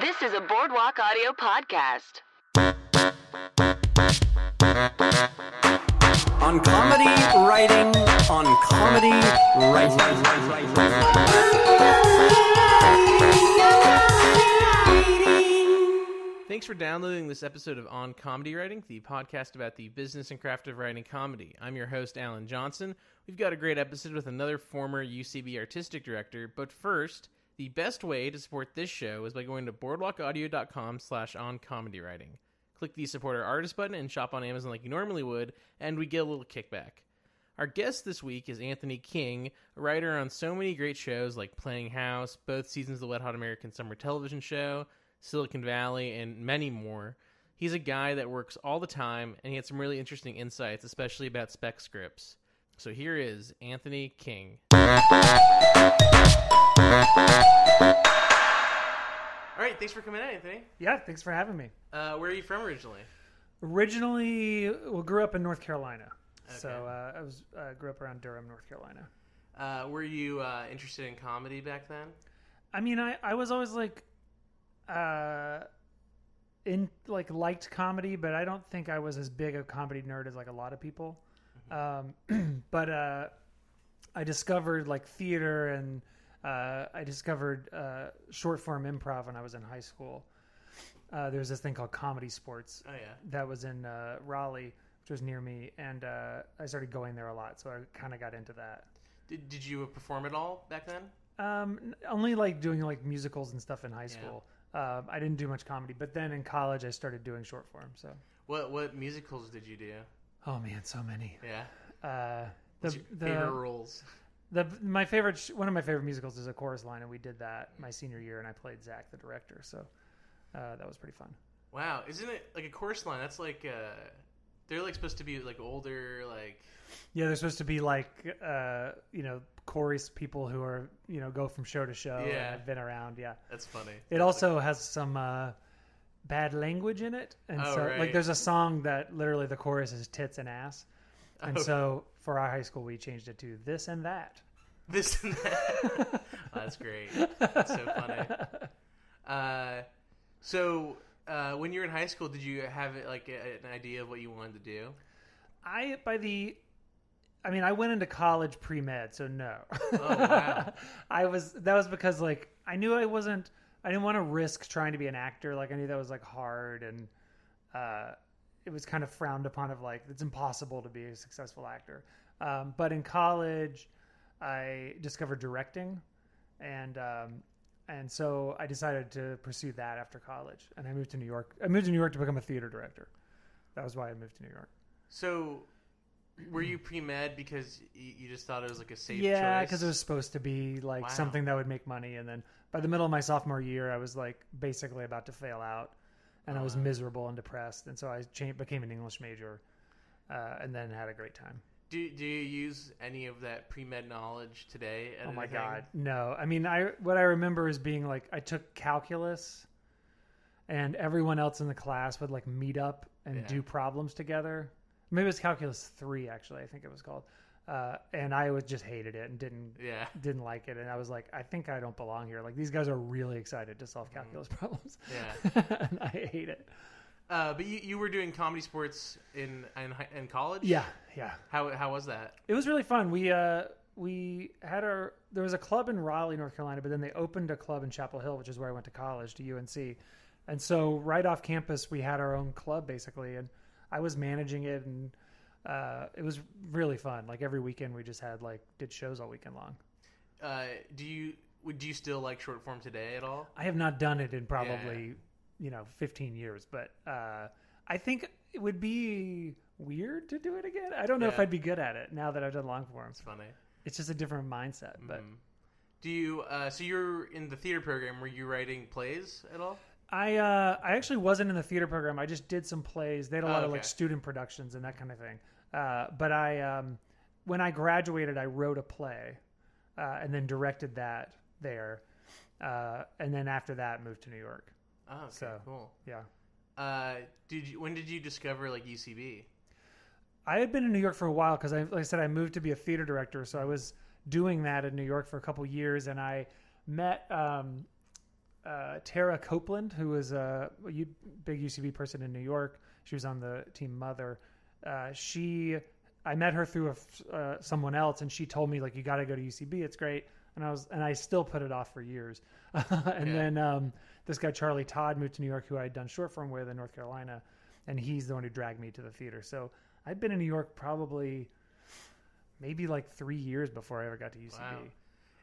This is a Boardwalk Audio podcast. On comedy writing, on comedy writing. Thanks for downloading this episode of On Comedy Writing, the podcast about the business and craft of writing comedy. I'm your host, Alan Johnson. We've got a great episode with another former UCB artistic director, but first... the best way to support this show is by going to boardwalkaudio.com/oncomedywriting. Click the Support Our Artist button and shop on Amazon like you normally would, and we get a little kickback. Our guest this week is Anthony King, a writer on so many great shows like Playing House, both seasons of the Wet Hot American Summer television show, Silicon Valley, and many more. He's a guy that works all the time, and he had some really interesting insights, especially about spec scripts. So here is Anthony King. All right, thanks for coming in, Anthony. Yeah, thanks for having me. Where are you from originally? Well, grew up in North Carolina. Okay. So I was grew up around Durham, North Carolina. Were you interested in comedy back then? I mean, I was always like, liked comedy, but I don't think I was as big a comedy nerd as like a lot of people. But I discovered like theater and I discovered short form improv when I was in high school. There was this thing called Comedy Sports. Oh, yeah. That was in Raleigh, which was near me, and I started going there a lot, so I kind of got into that. Did you perform at all back then? Only like doing like musicals and stuff in high school. I didn't do much comedy, but then in college I started doing short form. So what musicals did you do? Oh man, so many. Yeah. Favorite roles. One of my favorite musicals is A Chorus Line, and we did that my senior year, and I played Zach, the director. So that was pretty fun. Wow, isn't it like A Chorus Line? That's like they're like supposed to be like older, like yeah, they're supposed to be like chorus people who are go from show to show and have been around. Yeah, that's funny. It also has some. Bad language in it, and like there's a song that literally the chorus is tits and ass, and so for our high school we changed it to this and that. Oh, that's great. That's so funny. So when you were in high school, did you have like an idea of what you wanted to do? I went into college pre-med, so no. Oh wow. That was because like I knew I didn't want to risk trying to be an actor. Like I knew that was like hard, and it was kind of frowned upon of like, it's impossible to be a successful actor. But in college I discovered directing, and so I decided to pursue that after college, and I moved to New York. I moved to New York to become a theater director. That was why I moved to New York. So were you pre-med because you just thought it was like a safe choice? Yeah, because it was supposed to be like something that would make money. And then by the middle of my sophomore year, I was like basically about to fail out, and I was miserable and depressed. And so I became an English major, and then had a great time. Do you use any of that pre-med knowledge today? Oh my God, no. I mean, what I remember is being like, I took calculus, and everyone else in the class would like meet up and do problems together. Maybe it was Calculus 3, actually, I think it was called. And I just hated it and didn't like it. And I was like, I think I don't belong here. Like, these guys are really excited to solve calculus problems. Yeah. And I hate it. But you were doing Comedy Sports in college? Yeah, yeah. How was that? It was really fun. We had there was a club in Raleigh, North Carolina, but then they opened a club in Chapel Hill, which is where I went to college, to UNC. And so right off campus, we had our own club, basically, and I was managing it, and it was really fun. Like every weekend we just had did shows all weekend long. Do you still like short form today at all? I have not done it in probably, 15 years, but I think it would be weird to do it again. I don't know if I'd be good at it now that I've done long form. It's funny. It's just a different mindset, but do you so you're in the theater program, were you writing plays at all? I actually wasn't in the theater program. I just did some plays. They had a lot of student productions and that kind of thing. But when I graduated, I wrote a play and then directed that there. And then after that, moved to New York. Oh, okay, so, cool. Yeah. When did you discover like UCB? I had been in New York for a while because, like I said, I moved to be a theater director. So I was doing that in New York for a couple years, and I met Tara Copeland, who was a big UCB person in New York. She was on the team Mother. I met her through someone else, and she told me, like, you got to go to UCB. It's great. And I still put it off for years. Then this guy, Charlie Todd, moved to New York, who I had done short form with in North Carolina. And he's the one who dragged me to the theater. So I'd been in New York probably maybe like 3 years before I ever got to UCB. Wow.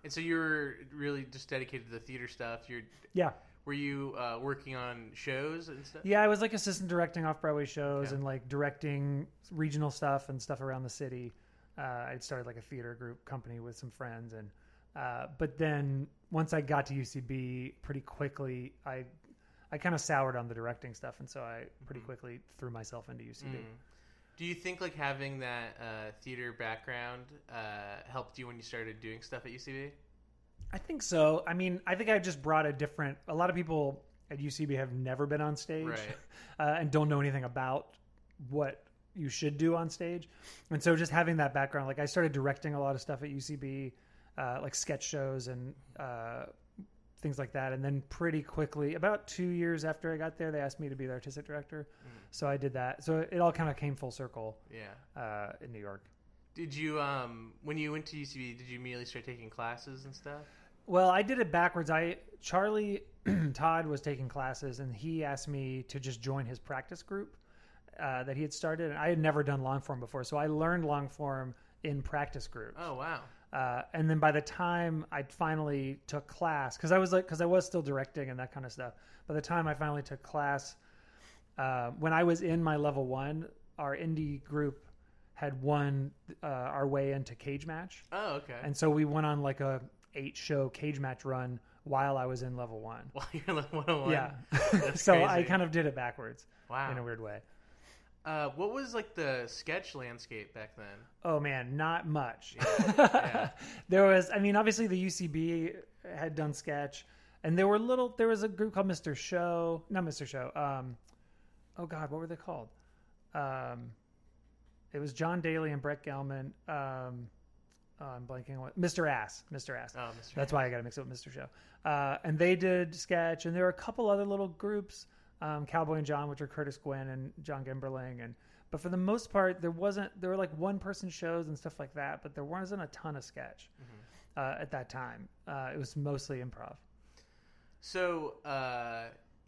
And so you were really just dedicated to the theater stuff. Were you working on shows and stuff? Yeah, I was like assistant directing off-Broadway shows and like directing regional stuff and stuff around the city. I'd started like a theater group company with some friends. And but then once I got to UCB pretty quickly, I kind of soured on the directing stuff. And so I pretty quickly threw myself into UCB. Mm. Do you think like having that theater background helped you when you started doing stuff at UCB? I think so. I mean, I think I just brought a lot of people at UCB have never been on stage and don't know anything about what you should do on stage. And so just having that background, like I started directing a lot of stuff at UCB, like sketch shows and things like that. And then pretty quickly, about 2 years after I got there, they asked me to be the artistic director. Mm. So I did that. So it all kind of came full circle in New York. Did you, when you went to UCB, did you immediately start taking classes and stuff? Well, I did it backwards. Charlie Todd was taking classes, and he asked me to just join his practice group that he had started. And I had never done long form before, so I learned long form in practice groups. Oh, wow. And then by the time I finally took class, because I was still directing and that kind of stuff. By the time I finally took class, when I was in my level one, our indie group had won our way into cage match. Oh, okay. And so we went on like a 8-show cage match run while I was in level one. While you're level 101? Yeah. That's so crazy. I kind of did it backwards. Wow. In a weird way. What was like the sketch landscape back then? Oh man, not much. Yeah. Yeah. There was, I mean, obviously the UCB had done sketch, and there was a group called what were they called? It was John Daly and Brett Gelman. I'm blanking on Mr. Ass. Oh, Mr. That's why I got to mix up with Mr. Show. And they did sketch, and there were a couple other little groups, Cowboy and John, which are Curtis Gwynn and John Gimberling. But for the most part, there were like one-person shows and stuff like that, but there wasn't a ton of sketch at that time. It was mostly improv. So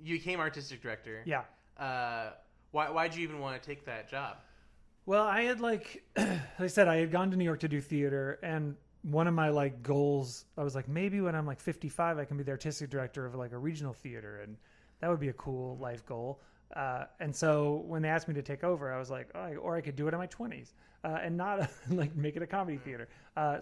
you became artistic director. Yeah. Why'd you even want to take that job? Well, I had I had gone to New York to do theater, and one of my like goals, I was like, maybe when I'm like 55, I can be the artistic director of like a regional theater, and that would be a cool life goal. And so when they asked me to take over, I was like, or I could do it in my 20s and not like make it a comedy theater.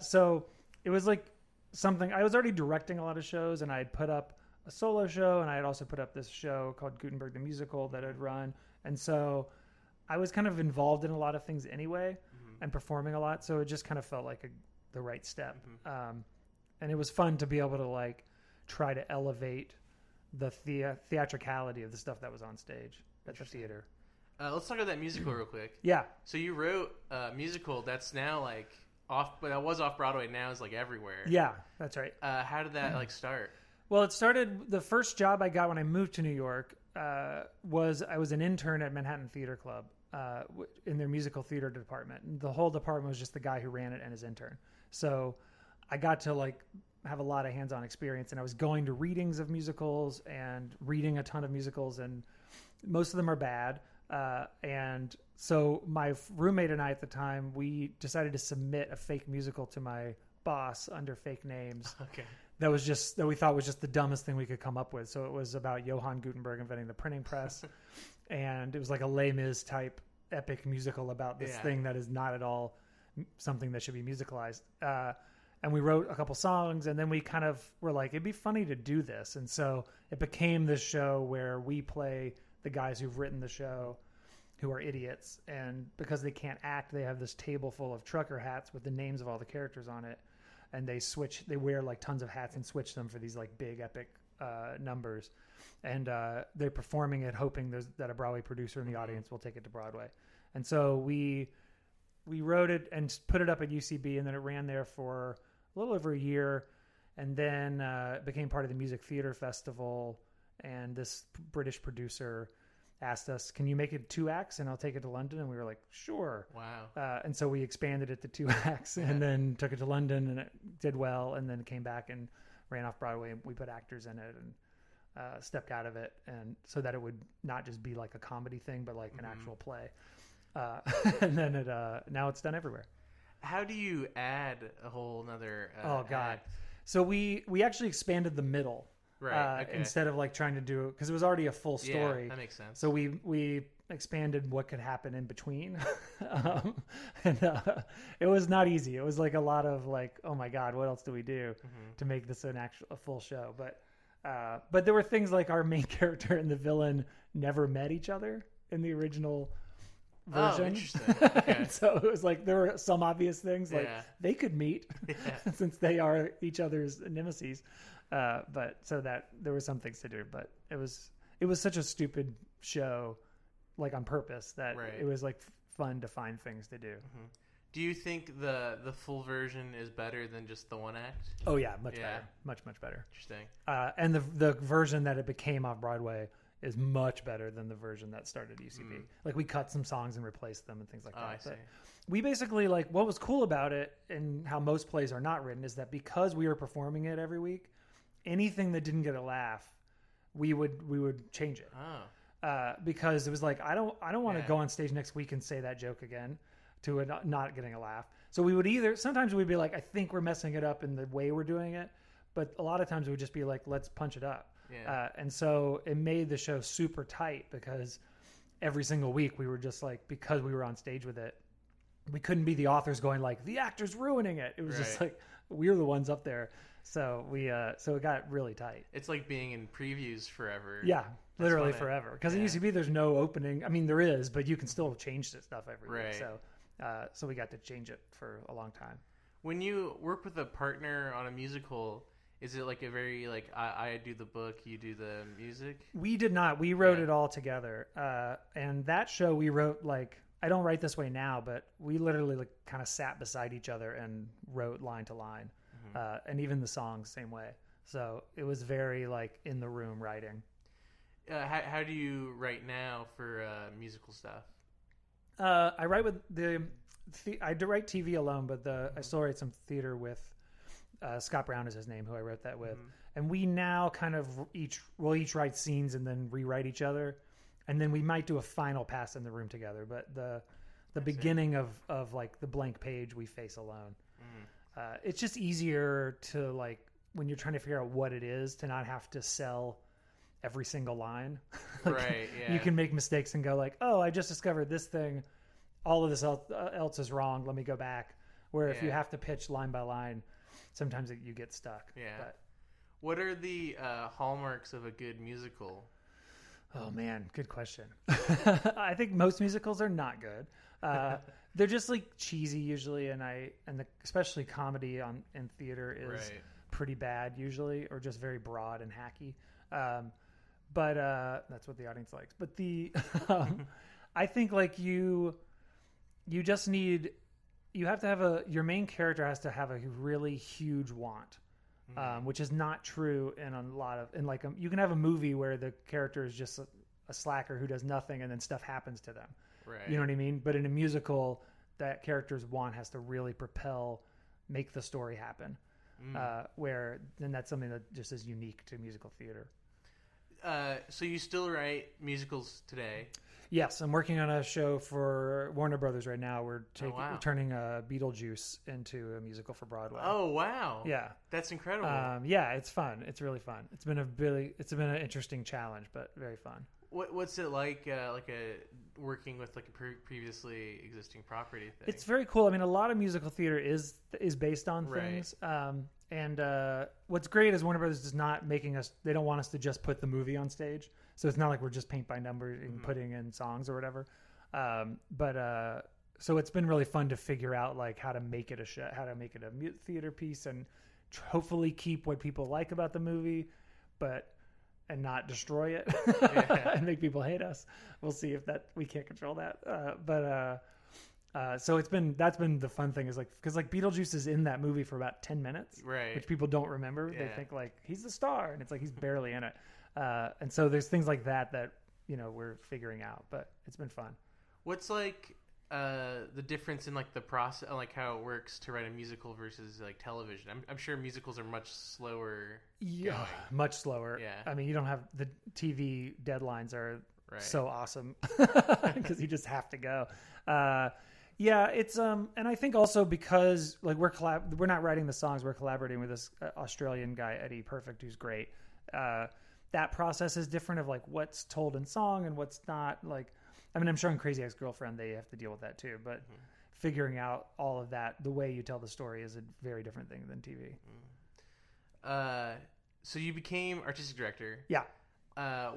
So it was like something. I was already directing a lot of shows, and I had put up a solo show, and I had also put up this show called Gutenberg the Musical that I'd run, and so I was kind of involved in a lot of things anyway and performing a lot. So it just kind of felt like the right step. Mm-hmm. And it was fun to be able to like try to elevate the theatricality of the stuff that was on stage at the theater. Let's talk about that musical real quick. Yeah. So you wrote a musical that's now like but that was off Broadway. Now is like everywhere. Yeah, that's right. How did that like start? Well, it started, the first job I got when I moved to New York I was an intern at Manhattan Theater Club. In their musical theater department, and the whole department was just the guy who ran it and his intern. So I got to like have a lot of hands-on experience, and I was going to readings of musicals and reading a ton of musicals, and most of them are bad. And so my roommate and I at the time, we decided to submit a fake musical to my boss under fake names. Okay. That we thought was just the dumbest thing we could come up with. So it was about Johann Gutenberg inventing the printing press. And it was like a Les Mis type epic musical about this thing that is not at all something that should be musicalized. And we wrote a couple songs, and then we kind of were like, it'd be funny to do this. And so it became this show where we play the guys who've written the show who are idiots. And because they can't act, they have this table full of trucker hats with the names of all the characters on it. And they wear like tons of hats and switch them for these like big epic numbers. And they're performing it, hoping that a Broadway producer in the audience will take it to Broadway. And so we wrote it and put it up at UCB, and then it ran there for a little over a year. and then became part of the Music Theater Festival. And this British producer asked us, can you make it 2 acts and I'll take it to London? And we were like, sure. Wow. And so we expanded it to 2 acts and then took it to London, and it did well. And then came back and ran off Broadway, and we put actors in it and stepped out of it. And so that it would not just be like a comedy thing, but like an actual play. And then it, now it's done everywhere. How do you add a whole nother, oh God. Act? So we actually expanded the middle. Right. Okay. Instead of like trying to do, because it was already a full story. Yeah, that makes sense. So we expanded what could happen in between, and it was not easy. It was like a lot of like, oh my God, what else do we do to make this an actual a full show? But there were things like our main character and the villain never met each other in the original version. Oh, interesting. Okay. So it was like there were some obvious things like they could meet since they are each other's nemesis. But so that there were some things to do, but it was such a stupid show, like on purpose, that it was like fun to find things to do. Do you think the full version is better than just the 1 act? Oh yeah. Much better. Much better. Interesting. And the version that it became off Broadway is much better than the version that started UCB. Like we cut some songs and replaced them and things like that. I see. We basically like what was cool about it and how most plays are not written is that because we were performing it every week, anything that didn't get a laugh, we would change it. Oh. Because it was like, I don't want to go on stage next week and say that joke again to a, not getting a laugh. So we would sometimes we'd be like, I think we're messing it up in the way we're doing it. But a lot of times it would just be like, let's punch it up. Yeah. And so it made the show super tight because every single week we were just like, because we were on stage with it, we couldn't be the authors going like, the actor's ruining it. It was just like, we're the ones up there. So we so it got really tight. It's like being in previews forever. Yeah, literally forever. Because at UCB, there's no opening. I mean, there is, but you can still change this stuff every week. So we got to change it for a long time. When you work with a partner on a musical, is it like a very like I do the book, you do the music? We did not. We wrote it all together. And that show we wrote like, I don't write this way now, but we literally like kind of sat beside each other and wrote line to line. And even the songs same way. So it was very like in the room writing. How do you write now for musical stuff? I write with I do write TV alone, but I still write some theater with Scott Brown is his name, who I wrote that with. And we now kind of we'll each write scenes and then rewrite each other, and then we might do a final pass in the room together. But the beginning of like the blank page we face alone. It's just easier to like when you're trying to figure out what it is to not have to sell every single line. Like, you can make mistakes and go like, oh, I just discovered this thing. All of this else is wrong. Let me go back. Where if you have to pitch line by line, sometimes you get stuck. Yeah. But, what are the hallmarks of a good musical? Oh man, good question. I think most musicals are not good. They're just like cheesy usually, and especially comedy in theater is pretty bad usually, or just very broad and hacky. But that's what the audience likes. But I think like you just need your main character has to have a really huge want, which is not true in a lot of you can have a movie where the character is just a slacker who does nothing and then stuff happens to them. You know what I mean? But in a musical, that character's want has to really make the story happen. Where then that's something that just is unique to musical theater. So you still write musicals today? Yes, I'm working on a show for Warner Brothers right now. We're turning Beetlejuice into a musical for Broadway. Oh wow! Yeah, that's incredible. Yeah, it's fun. It's really fun. It's been an interesting challenge, but very fun. What's it like? Working with like a previously existing property thing. It's very cool. I mean, a lot of musical theater is based on things. And what's great is Warner Brothers is not making us. They don't want us to just put the movie on stage. So it's not like we're just paint by numbers and putting in songs or whatever. So it's been really fun to figure out like how to make it a show, how to make it a theater piece, and hopefully keep what people like about the movie, and not destroy it and make people hate us. We'll see if we can't control that. So that's been the fun thing is like, because like Beetlejuice is in that movie for about 10 minutes, right? Which people don't remember. Yeah. They think like he's the star, and it's like he's barely in it. And so there's things like that you know we're figuring out, but it's been fun. What's like the difference in like the process, like how it works to write a musical versus like television? I'm sure musicals are much slower. Yeah, going. Much slower. Yeah, I mean you don't have the TV deadlines are right. So awesome because you just have to go. Yeah, it's and I think also because like we're not writing the songs, we're collaborating with this Australian guy Eddie Perfect, who's great. That process is different of like what's told in song and what's not. Like, I mean, I'm sure in Crazy Ex-Girlfriend they have to deal with that too, but mm-hmm. figuring out all of that, the way you tell the story is a very different thing than TV. Mm. So you became artistic director. Yeah.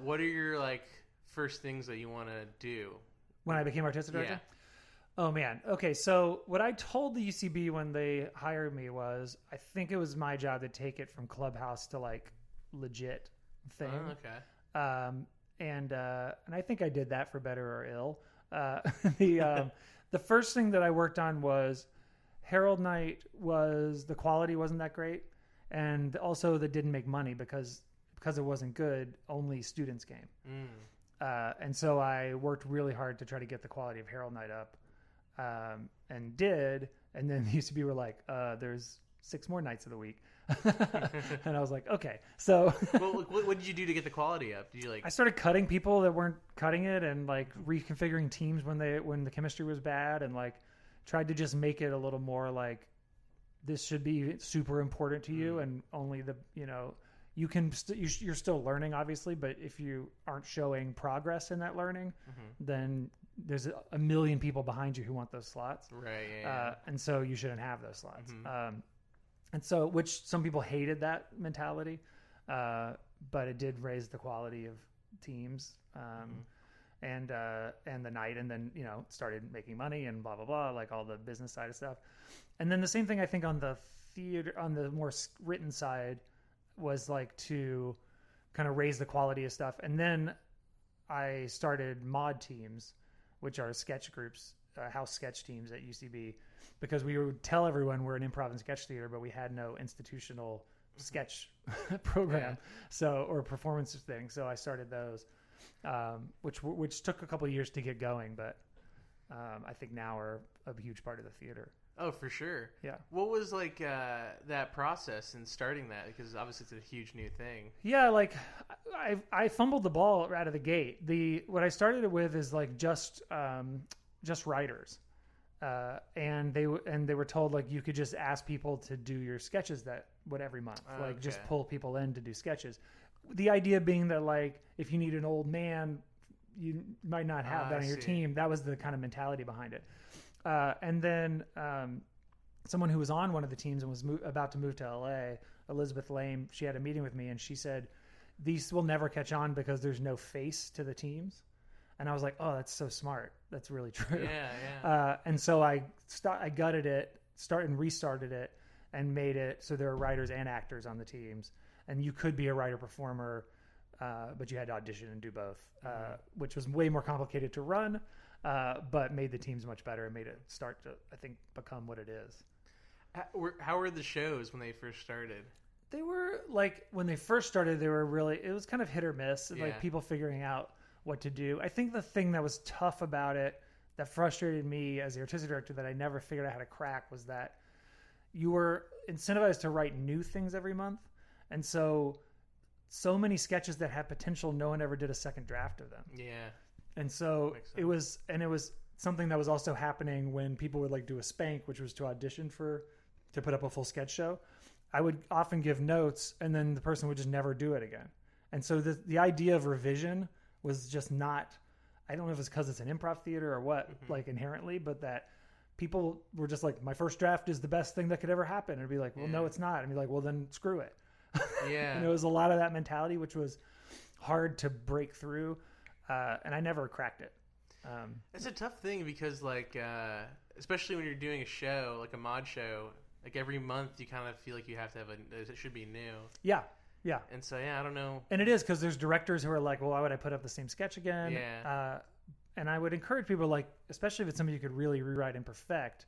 What are your like first things that you want to do? When I became artistic director? Yeah. Oh, man. Okay, so what I told the UCB when they hired me was I think it was my job to take it from Clubhouse to, like, legit thing. Oh, okay. And I think I did that for better or ill. The first thing that I worked on was Harold Night was the quality wasn't that great, and also that didn't make money because it wasn't good, only students came. Mm. And so I worked really hard to try to get the quality of Harold Night up. And did, and then the UCB were like, there's 6 more nights of the week. And I was like, okay. So well, what did you do to get the quality up? Did you like, I started cutting people that weren't cutting it and like reconfiguring teams when the chemistry was bad, and like tried to just make it a little more like, this should be super important to you. Mm. And only the, you know, you can, you're still learning obviously, but if you aren't showing progress in that learning, mm-hmm. then there's a million people behind you who want those slots. Right. Yeah, and so you shouldn't have those slots. Mm-hmm. And so, which some people hated that mentality, but it did raise the quality of teams, mm-hmm. And the night, and then, you know, started making money and blah, blah, blah, like all the business side of stuff. And then the same thing I think on the theater, on the more written side was like to kind of raise the quality of stuff. And then I started mod teams, which are sketch groups, house sketch teams at UCB, because we would tell everyone we're an improv and sketch theater, but we had no institutional sketch program, yeah. So or performance thing. So I started those, which took a couple of years to get going, but I think now are a huge part of the theater. Oh, for sure. Yeah. What was like that process in starting that? Because obviously it's a huge new thing. Yeah, like I fumbled the ball right out of the gate. What I started it with is like just writers, and they were told like you could just ask people to do your sketches every month, okay. Like just pull people in to do sketches. The idea being that like if you need an old man, you might not have that on your team. That was the kind of mentality behind it. And then someone who was on one of the teams and was about to move to LA, Elizabeth Lame, she had a meeting with me and she said, these will never catch on because there's no face to the teams. And I was like, oh, that's so smart. That's really true. Yeah, yeah. And so I gutted it, restarted it, and made it so there are writers and actors on the teams. And you could be a writer-performer, but you had to audition and do both, which was way more complicated to run. But made the teams much better and made it start to, I think, become what it is. How were the shows when they first started? They were like, when they first started, it was kind of hit or miss, yeah. Like people figuring out what to do. I think the thing that was tough about it that frustrated me as the artistic director that I never figured out how to crack was that you were incentivized to write new things every month. And so many sketches that had potential, no one ever did a second draft of them. Yeah. And so it was something that was also happening when people would like do a spank, which was to audition to put up a full sketch show. I would often give notes and then the person would just never do it again. And so the idea of revision was just not, I don't know if it's because it's an improv theater or what, mm-hmm. like inherently, but that people were just like, my first draft is the best thing that could ever happen. And it'd be like, well, no, it's not. And be like, well, then screw it. Yeah. And it was a lot of that mentality, which was hard to break through. And I never cracked it. It's a tough thing because, like, especially when you're doing a show, like a mod show, like every month you kind of feel like you have to have it should be new. Yeah, yeah. And so, yeah, I don't know. And it is because there's directors who are like, well, why would I put up the same sketch again? Yeah. And I would encourage people, like, especially if it's something you could really rewrite and perfect,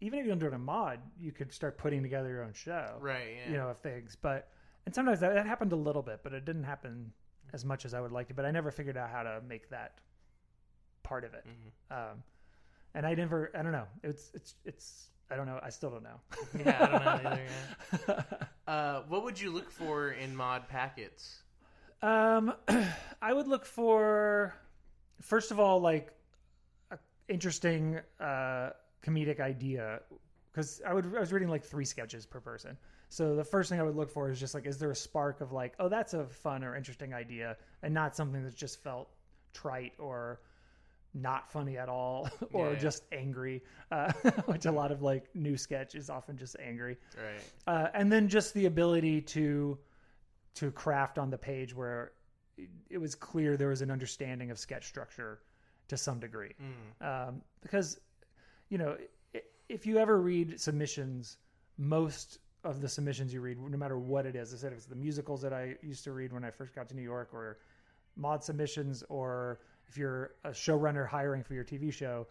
even if you don't do it in mod, you could start putting together your own show. Right. Yeah. You know, of things. But, and sometimes that happened a little bit, but it didn't happen as much as I would like to, but I never figured out how to make that part of it. Mm-hmm. And I never, I don't know. It's, I don't know. I still don't know. Yeah, I don't know either. Yeah. What would you look for in mod packets? I would look for, first of all, like an interesting comedic idea, because I was reading like 3 sketches per person. So the first thing I would look for is just like, is there a spark of like, oh, that's a fun or interesting idea, and not something that's just felt trite or not funny at all, or just angry, which a lot of like new sketch is often just angry. Right. And then just the ability to craft on the page where it was clear there was an understanding of sketch structure to some degree. Mm. Because, you know, if you ever read submissions, most of the submissions you read, no matter what it is, I said it was the musicals that I used to read when I first got to New York, or mod submissions, or if you're a showrunner hiring for your TV show,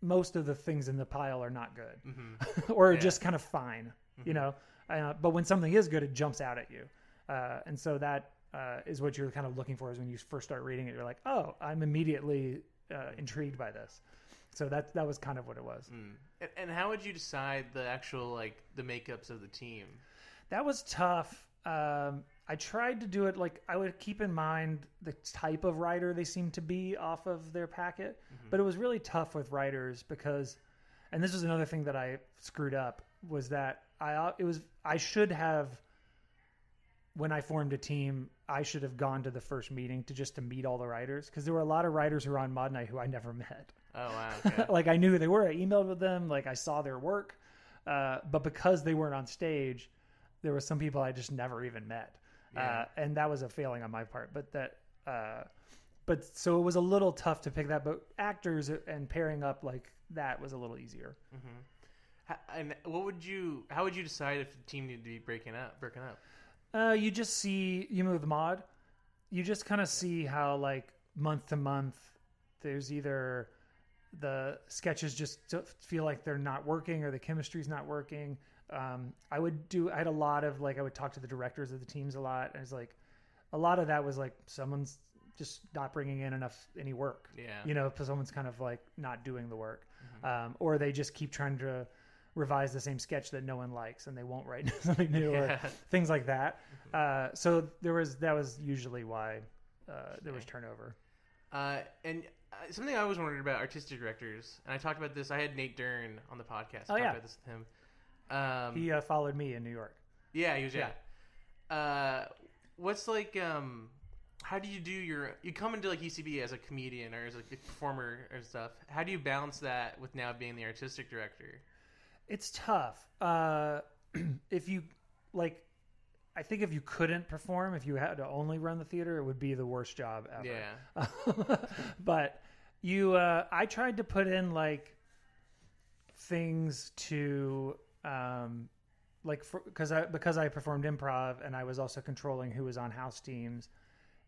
most of the things in the pile are not good, mm-hmm. or just kind of fine, mm-hmm. you know? But when something is good, it jumps out at you. And so that is what you're kind of looking for, is when you first start reading it, you're like, oh, I'm immediately intrigued by this. So that was kind of what it was. Mm. And how would you decide the actual, like, the makeups of the team? That was tough. I tried to do it, like, I would keep in mind the type of writer they seemed to be off of their packet, mm-hmm. but it was really tough with writers because, and this was another thing that I screwed up, was that I should have, when I formed a team, I should have gone to the first meeting to meet all the writers, because there were a lot of writers who were on Mod Night who I never met. Oh, wow. Okay. Like, I knew who they were. I emailed with them. Like, I saw their work. But because they weren't on stage, there were some people I just never even met. Yeah. And that was a failing on my part, but so it was a little tough to pick that, but actors and pairing up like that was a little easier. Mm-hmm. And how would you decide if the team needed to be breaking up? You move the mod, you just kind of see how, like, month to month, there's either the sketches just feel like they're not working or the chemistry's not working. I had a lot of, like, I would talk to the directors of the teams a lot, and it's like a lot of that was like, someone's just not bringing in any work, you know, because someone's kind of like not doing the work, mm-hmm. Or they just keep trying to revise the same sketch that no one likes and they won't write something new, or things like that. Mm-hmm. So that was usually why there was turnover. And something I always wondered about artistic directors, and I talked about this, I had Nate Dern on the podcast. I talked about this with him. He followed me in New York. Yeah, he was. Yeah. What's like? How do you do you come into like UCB as a comedian or as a performer or stuff? How do you balance that with now being the artistic director? It's tough. If you like, I think if you couldn't perform, if you had to only run the theater, it would be the worst job ever. Yeah. But you, I tried to put in like things to. Because I performed improv and I was also controlling who was on house teams,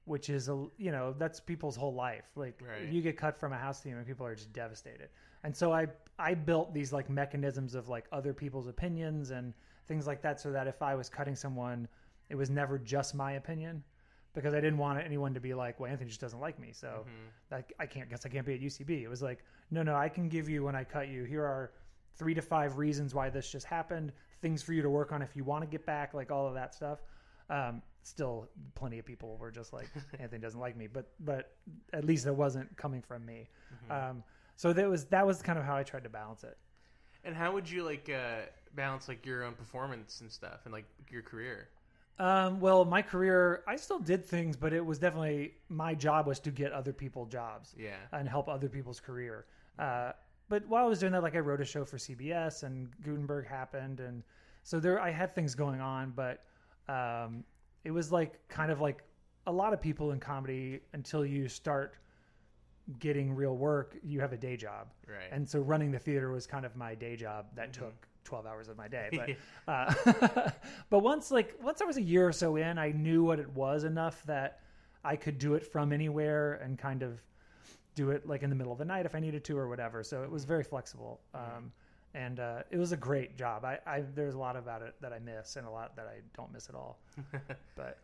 which is, you know, that's people's whole life. Like you get cut from a house team and people are just devastated. And so I built these like mechanisms of like other people's opinions and things like that, so that if I was cutting someone, it was never just my opinion, because I didn't want anyone to be like, well, Anthony just doesn't like me. So like, I can't be at UCB. It was like, no, I can give you, when I cut you, here are 3 to 5 reasons why this just happened, things for you to work on if you want to get back, like all of that stuff. Still plenty of people were just like, Anthony doesn't like me, but at least it wasn't coming from me. Mm-hmm. So that was kind of how I tried to balance it. And how would you like balance like your own performance and stuff and like your career? Well, my career, I still did things, but it was definitely, my job was to get other people jobs and help other people's career. But while I was doing that, like I wrote a show for CBS and Gutenberg happened. And so I had things going on, but it was like kind of like a lot of people in comedy, until you start getting real work, you have a day job. Right. And so running the theater was kind of my day job that mm-hmm. took 12 hours of my day. But, but once I was a year or so in, I knew what it was enough that I could do it from anywhere and kind of do it like in the middle of the night if I needed to or whatever. So it was very flexible. And it was a great job. I there's a lot about it that I miss and a lot that I don't miss at all. But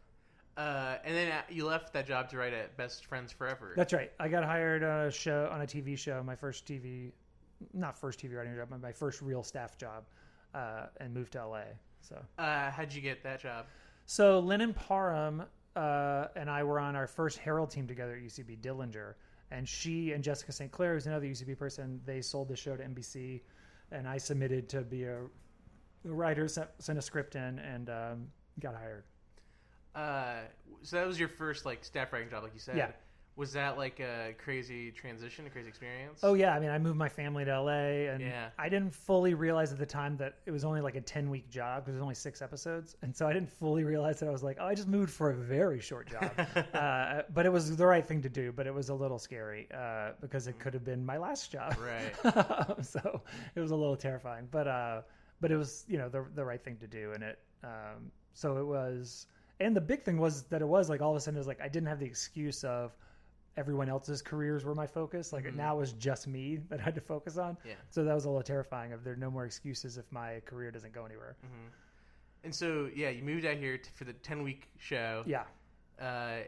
and then you left that job to write at Best Friends Forever. That's right. I got hired on a show, on a TV show, my first TV, not first TV writing job, but my first real staff job, and moved to LA. So how'd you get that job? So Lynn and Parham and I were on our first Herald team together at UCB Dillinger. And she and Jessica St. Clair, who's another UCB person, they sold the show to NBC. And I submitted to be a writer, sent a script in, and got hired. So that was your first like staff writing job, like you said. Yeah. Was that like a crazy transition, a crazy experience? Oh yeah, I mean, I moved my family to LA, and yeah. I didn't fully realize at the time that it was only like a 10-week job because it was only 6 episodes, and so I didn't fully realize that I was like, oh, I just moved for a very short job. But it was the right thing to do, but it was a little scary because it could have been my last job. Right. So it was a little terrifying, but it was, you know, the right thing to do, and it so it was. And the big thing was that it was like all of a sudden it was like I didn't have the excuse of everyone else's careers were my focus. Like now it was just me that I had to focus on. Yeah. So that was a little terrifying of there are no more excuses if my career doesn't go anywhere. Mm-hmm. And so, yeah, you moved out here for the 10-week show. Yeah.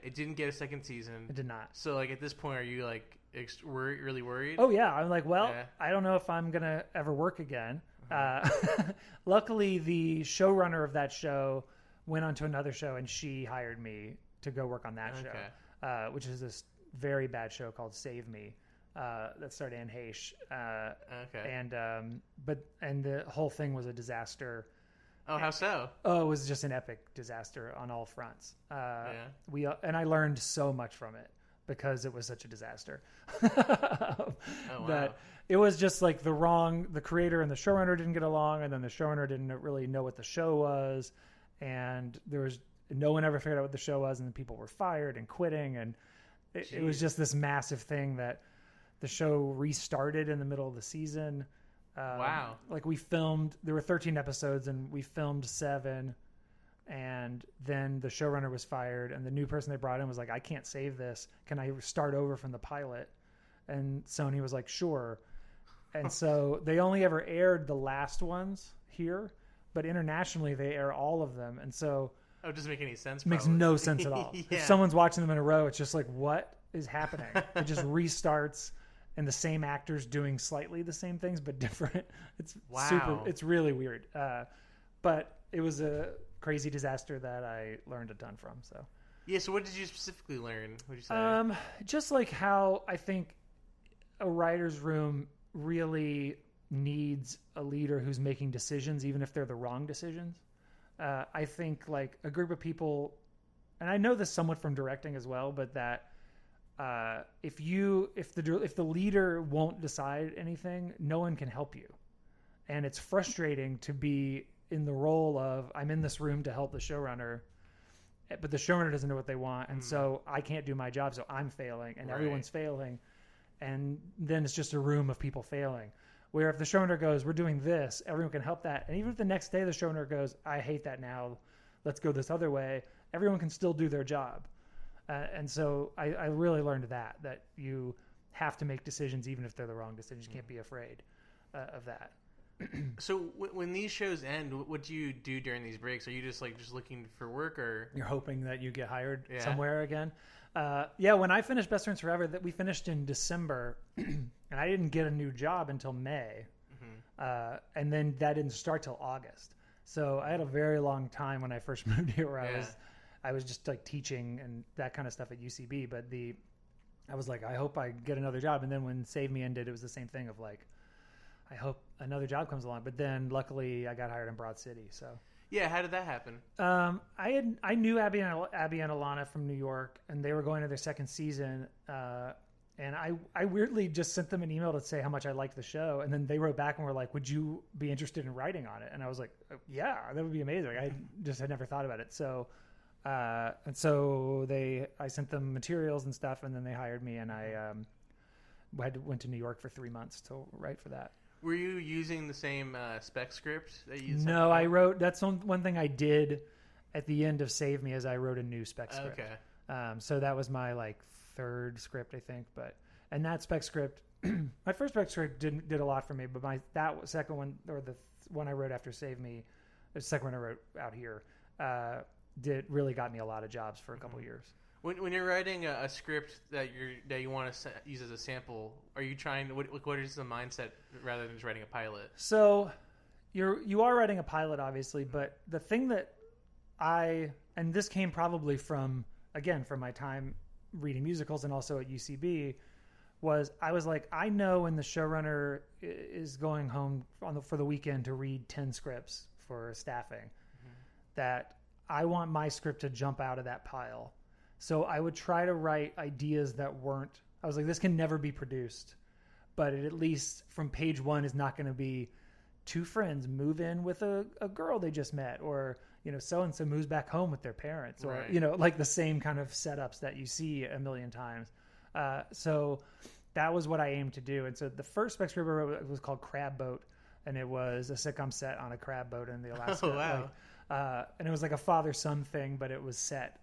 It didn't get a second season. It did not. So like at this point, are you like really worried? Oh yeah. I'm like, well, yeah. I don't know if I'm going to ever work again. Luckily the showrunner of that show went on to another show and she hired me to go work on that show, which is this very bad show called Save Me that starred Anne Heche. And and the whole thing was a disaster. Oh, how so? Oh, it was just an epic disaster on all fronts. And I learned so much from it because it was such a disaster. Oh, wow. That it was just like the creator and the showrunner didn't get along, and then the showrunner didn't really know what the show was, and there was no one ever figured out what the show was, and then people were fired and quitting, and it was just this massive thing that the show restarted in the middle of the season. Wow. Like we filmed, there were 13 episodes and we filmed 7, and then the showrunner was fired and the new person they brought in was like, I can't save this. Can I start over from the pilot? And Sony was like, sure. And so they only ever aired the last ones here, but internationally they air all of them. And so it doesn't make any sense. Probably. Makes no sense at all. Yeah. If someone's watching them in a row, it's just like, what is happening? It just restarts, and the same actors doing slightly the same things but different. It's it's really weird. But it was a crazy disaster that I learned a ton from. So yeah. So what did you specifically learn? Would you say? Just like how I think a writer's room really needs a leader who's making decisions, even if they're the wrong decisions. I think like a group of people, and I know this somewhat from directing as well, but that if the leader won't decide anything, no one can help you. And it's frustrating to be in the role of I'm in this room to help the showrunner, but the showrunner doesn't know what they want. And so I can't do my job. So I'm failing and everyone's failing. And then it's just a room of people failing. Where if the showrunner goes, we're doing this, everyone can help that. And even if the next day the showrunner goes, I hate that now, let's go this other way, everyone can still do their job. And so I really learned that you have to make decisions even if they're the wrong decisions. You can't be afraid of that. So when these shows end, what do you do during these breaks? Are you just like looking for work, or you're hoping that you get hired somewhere again? When I finished Best Friends Forever, that we finished in December, and I didn't get a new job until May, and then that didn't start till August. So I had a very long time when I first moved here where I was just like teaching and that kind of stuff at UCB. But I was like, I hope I get another job. And then when Save Me ended, it was the same thing of like, I hope another job comes along. But then luckily I got hired in Broad City. So. Yeah, how did that happen? I knew Abby and Alana from New York, and they were going to their second season. And I weirdly just sent them an email to say how much I liked the show, and then they wrote back and were like, "Would you be interested in writing on it?" And I was like, "Yeah, that would be amazing." I just had never thought about it. So, I sent them materials and stuff, and then they hired me, and I went to New York for 3 months to write for that. Were you using the same spec script that you used? No, I wrote. That's one thing I did at the end of Save Me is I wrote a new spec script. Okay. So that was my like third script, I think. But And that spec script, my first spec script did a lot for me, but my that second one, or the one I wrote after Save Me, the second one I wrote out here, did really got me a lot of jobs for a couple mm-hmm. years. When you're writing a script that you want to use as a sample, are you trying to, what is the mindset rather than just writing a pilot? So you are writing a pilot, obviously, but the thing that and this came probably from my time reading musicals and also at UCB, was I was like, I know when the showrunner is going home for the weekend to read 10 scripts for staffing, mm-hmm. that I want my script to jump out of that pile. So I would try to write ideas that weren't, I was like, this can never be produced, but it at least from page one is not going to be two friends move in with a girl they just met, or, you know, so-and-so moves back home with their parents, or, right. you know, like the same kind of setups that you see a million times. So that was what I aimed to do. And so the first spec script I wrote was called Crab Boat, and it was a sitcom set on a crab boat in the Alaska. Oh, wow. And it was like a father-son thing, but it was set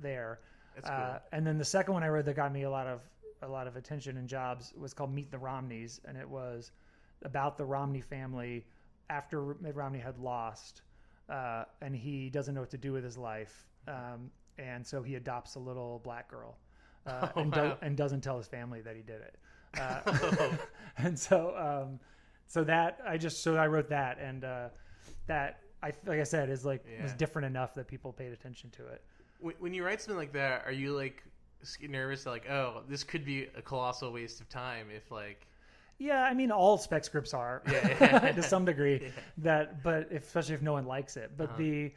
there. Cool. And then the second one I wrote that got me a lot of attention and jobs was called Meet the Romneys, and it was about the Romney family after Mitt Romney had lost, and he doesn't know what to do with his life, and so he adopts a little black girl, and doesn't tell his family that he did it. And so, I wrote that, and that I like I said is like yeah. was different enough that people paid attention to it. When you write something like that, are you like nervous that like, oh, this could be a colossal waste of time if like, yeah, I mean all spec scripts are to some degree yeah. that, but especially if no one likes it. But uh-huh.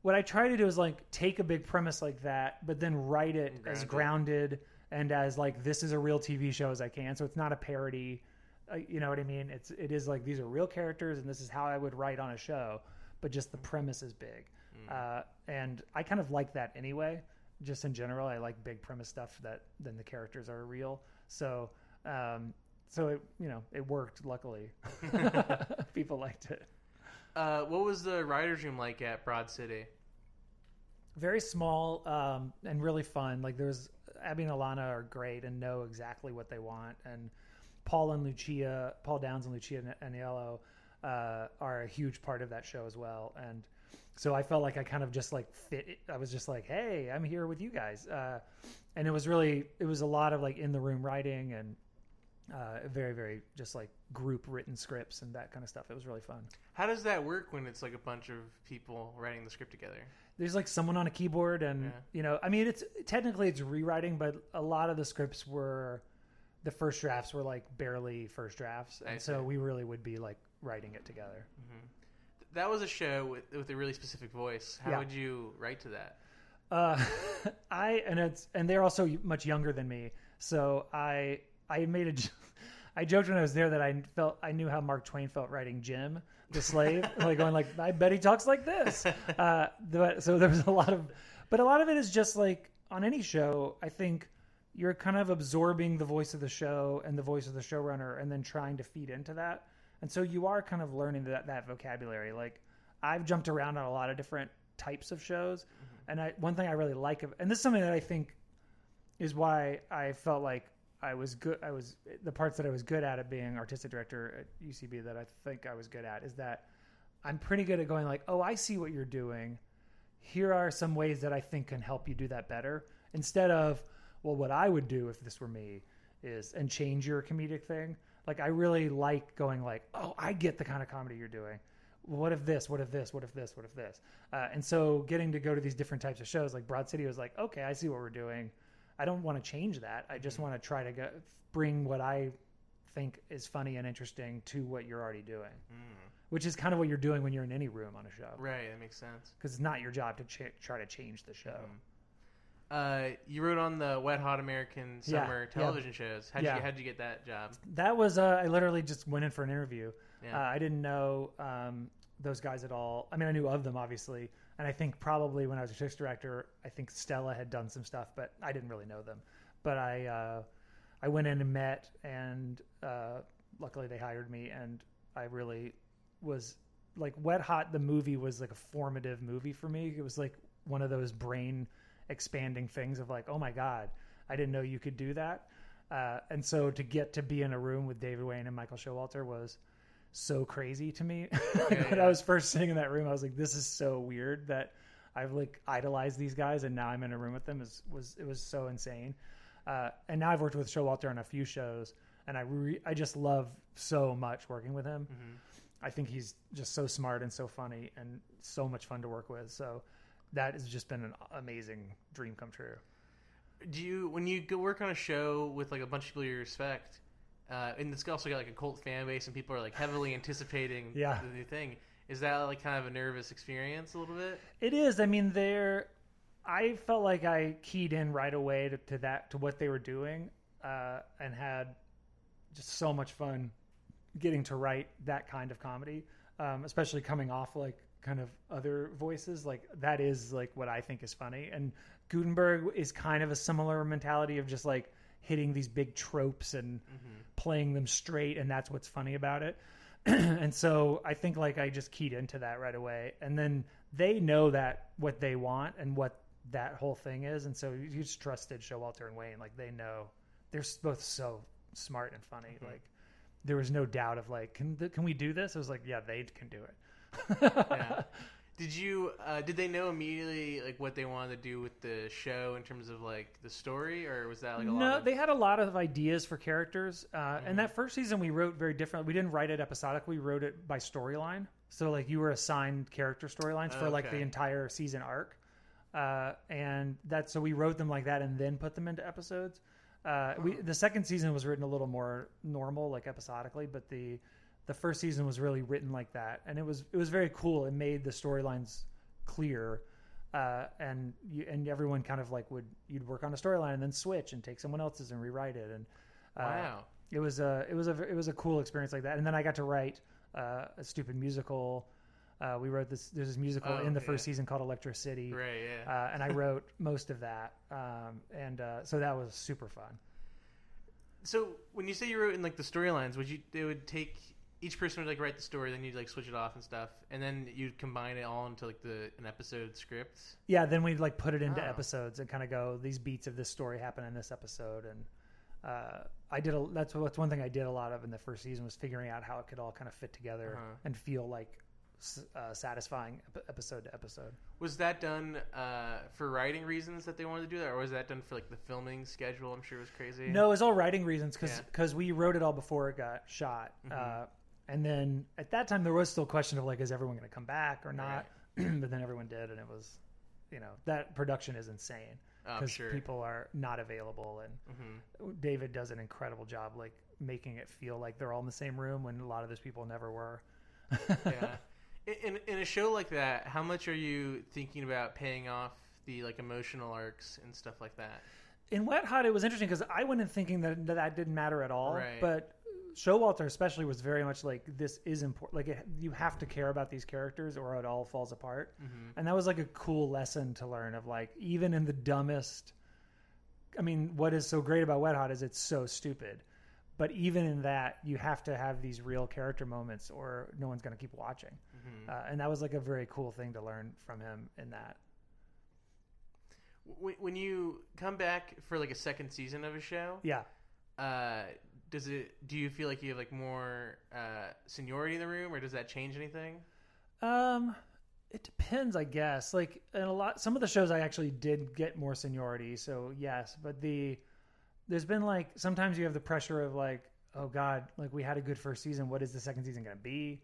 What I try to do is like take a big premise like that, but then write it as grounded and as like this is a real TV show as I can, so it's not a parody. You know what I mean? It is like these are real characters and this is how I would write on a show, but just the premise is big. And I kind of like that anyway, just in general, I like big premise stuff that then the characters are real. So, it worked luckily. People liked it. What was the writer's room like at Broad City? Very small, and really fun. Like Abby and Alana are great and know exactly what they want. And Paul Downs and Lucia Aniello, are a huge part of that show as well. And so I felt like I kind of just like fit it. I was just like, hey, I'm here with you guys. And it was a lot of like in the room writing and very, very just like group written scripts and that kind of stuff. It was really fun. How does that work when it's like a bunch of people writing the script together? There's like someone on a keyboard and, yeah. you know, I mean, it's rewriting, but a lot of the scripts the first drafts were like barely first drafts. And so we really would be like writing it together. Mm-hmm. That was a show with a really specific voice. How yeah. would you write to that? And they're also much younger than me. So I joked when I was there that I knew how Mark Twain felt writing Jim the Slave, like going like, I bet he talks like this. So there was but a lot of it is just like on any show, I think you're kind of absorbing the voice of the show and the voice of the showrunner and then trying to feed into that. And so you are kind of learning that vocabulary. Like I've jumped around on a lot of different types of shows. Mm-hmm. And one thing I really like, and this is something that I think is why I felt like I was good. The parts that I was good at being artistic director at UCB that I think I was good at is that I'm pretty good at going like, oh, I see what you're doing. Here are some ways that I think can help you do that better. Instead of, well, what I would do if this were me is, and change your comedic thing. Like, I really like going like, oh, I get the kind of comedy you're doing. What if this? What if this? What if this? What if this? And so getting to go to these different types of shows, like Broad City was like, okay, I see what we're doing. I don't want to change that. I just want to try to bring what I think is funny and interesting to what you're already doing, which is kind of what you're doing when you're in any room on a show. Right, that makes sense. Because it's not your job to try to change the show. Mm-hmm. You wrote on the Wet Hot American Summer television shows. How'd you get that job? That was, I literally just went in for an interview. Yeah. I didn't know those guys at all. I mean, I knew of them, obviously. And I think probably when I was a sixth director, I think Stella had done some stuff, but I didn't really know them. But I went in and met, and luckily they hired me. And I really was, like, Wet Hot, the movie, was like a formative movie for me. It was like one of those brain expanding things of like, oh my God, I didn't know you could do that. And so to get to be in a room with David Wayne and Michael Showalter was so crazy to me. When I was first sitting in that room, I was like, this is so weird that I've like idolized these guys and now I'm in a room with them. It was so insane. And now I've worked with Showalter on a few shows and I just love so much working with him. Mm-hmm. I think he's just so smart and so funny and so much fun to work with. So that has just been an amazing dream come true. Do you, when you go work on a show with like a bunch of people you respect, and it's also got like a cult fan base and people are like heavily anticipating the new thing, is that like kind of a nervous experience a little bit? It is. I mean, I felt like I keyed in right away to what they were doing, and had just so much fun getting to write that kind of comedy, especially coming off like kind of other voices. Like that is like what I think is funny. And Gutenberg is kind of a similar mentality of just like hitting these big tropes and playing them straight. And that's what's funny about it. And so I think like I just keyed into that right away. And then they know that what they want and what that whole thing is. And so you just trusted Showalter and Wayne. Like they know they're both so smart and funny. Mm-hmm. Like there was no doubt of like, can we do this? I was like, yeah, they can do it. Yeah. Did you, did they know immediately like what they wanted to do with the show in terms of like the story, or was that like No, they had a lot of ideas for characters. And that first season we wrote very differently. We didn't write it episodic. We wrote it by storyline. So like you were assigned character storylines for like the entire season arc. And that, so we wrote them like that and then put them into episodes. The second season was written a little more normal, like episodically, but the first season was really written like that, and it was very cool. It made the storylines clear, and everyone kind of like you'd work on a storyline and then switch and take someone else's and rewrite it. And wow, it was a cool experience like that. And then I got to write a stupid musical. We wrote this. There's this musical in the first season called Electro City, right? Yeah, and I wrote most of that, so that was super fun. So when you say you wrote in like the storylines, each person would like write the story, then you'd like switch it off and stuff, and then you'd combine it all into like an episode script. Yeah, then we'd like put it into episodes and kind of go, these beats of this story happen in this episode, and that's one thing I did a lot of in the first season was figuring out how it could all kind of fit together and feel like satisfying episode to episode. Was that done for writing reasons that they wanted to do that, or was that done for like the filming schedule? I'm sure it was crazy. No, it was all writing reasons because we wrote it all before it got shot. And then at that time, there was still a question of like, is everyone going to come back or not? Right. But then everyone did. And it was, that production is insane because people are not available. And David does an incredible job, like making it feel like they're all in the same room when a lot of those people never were. Yeah. In a show like that, how much are you thinking about paying off the like emotional arcs and stuff like that? In Wet Hot, it was interesting because I went in thinking that didn't matter at all. Right. But Showalter especially was very much like, this is important. Like you have to care about these characters or it all falls apart. Mm-hmm. And that was like a cool lesson to learn of like, even in the dumbest, I mean, what is so great about Wet Hot is it's so stupid, but even in that you have to have these real character moments or no one's going to keep watching. Mm-hmm. And that was like a very cool thing to learn from him in that. When you come back for like a second season of a show. Yeah. Do you feel like you have like more seniority in the room, or does that change anything? It depends, I guess. Like in some of the shows I actually did get more seniority, so yes. But there's been like sometimes you have the pressure of like, oh God, like we had a good first season. What is the second season going to be?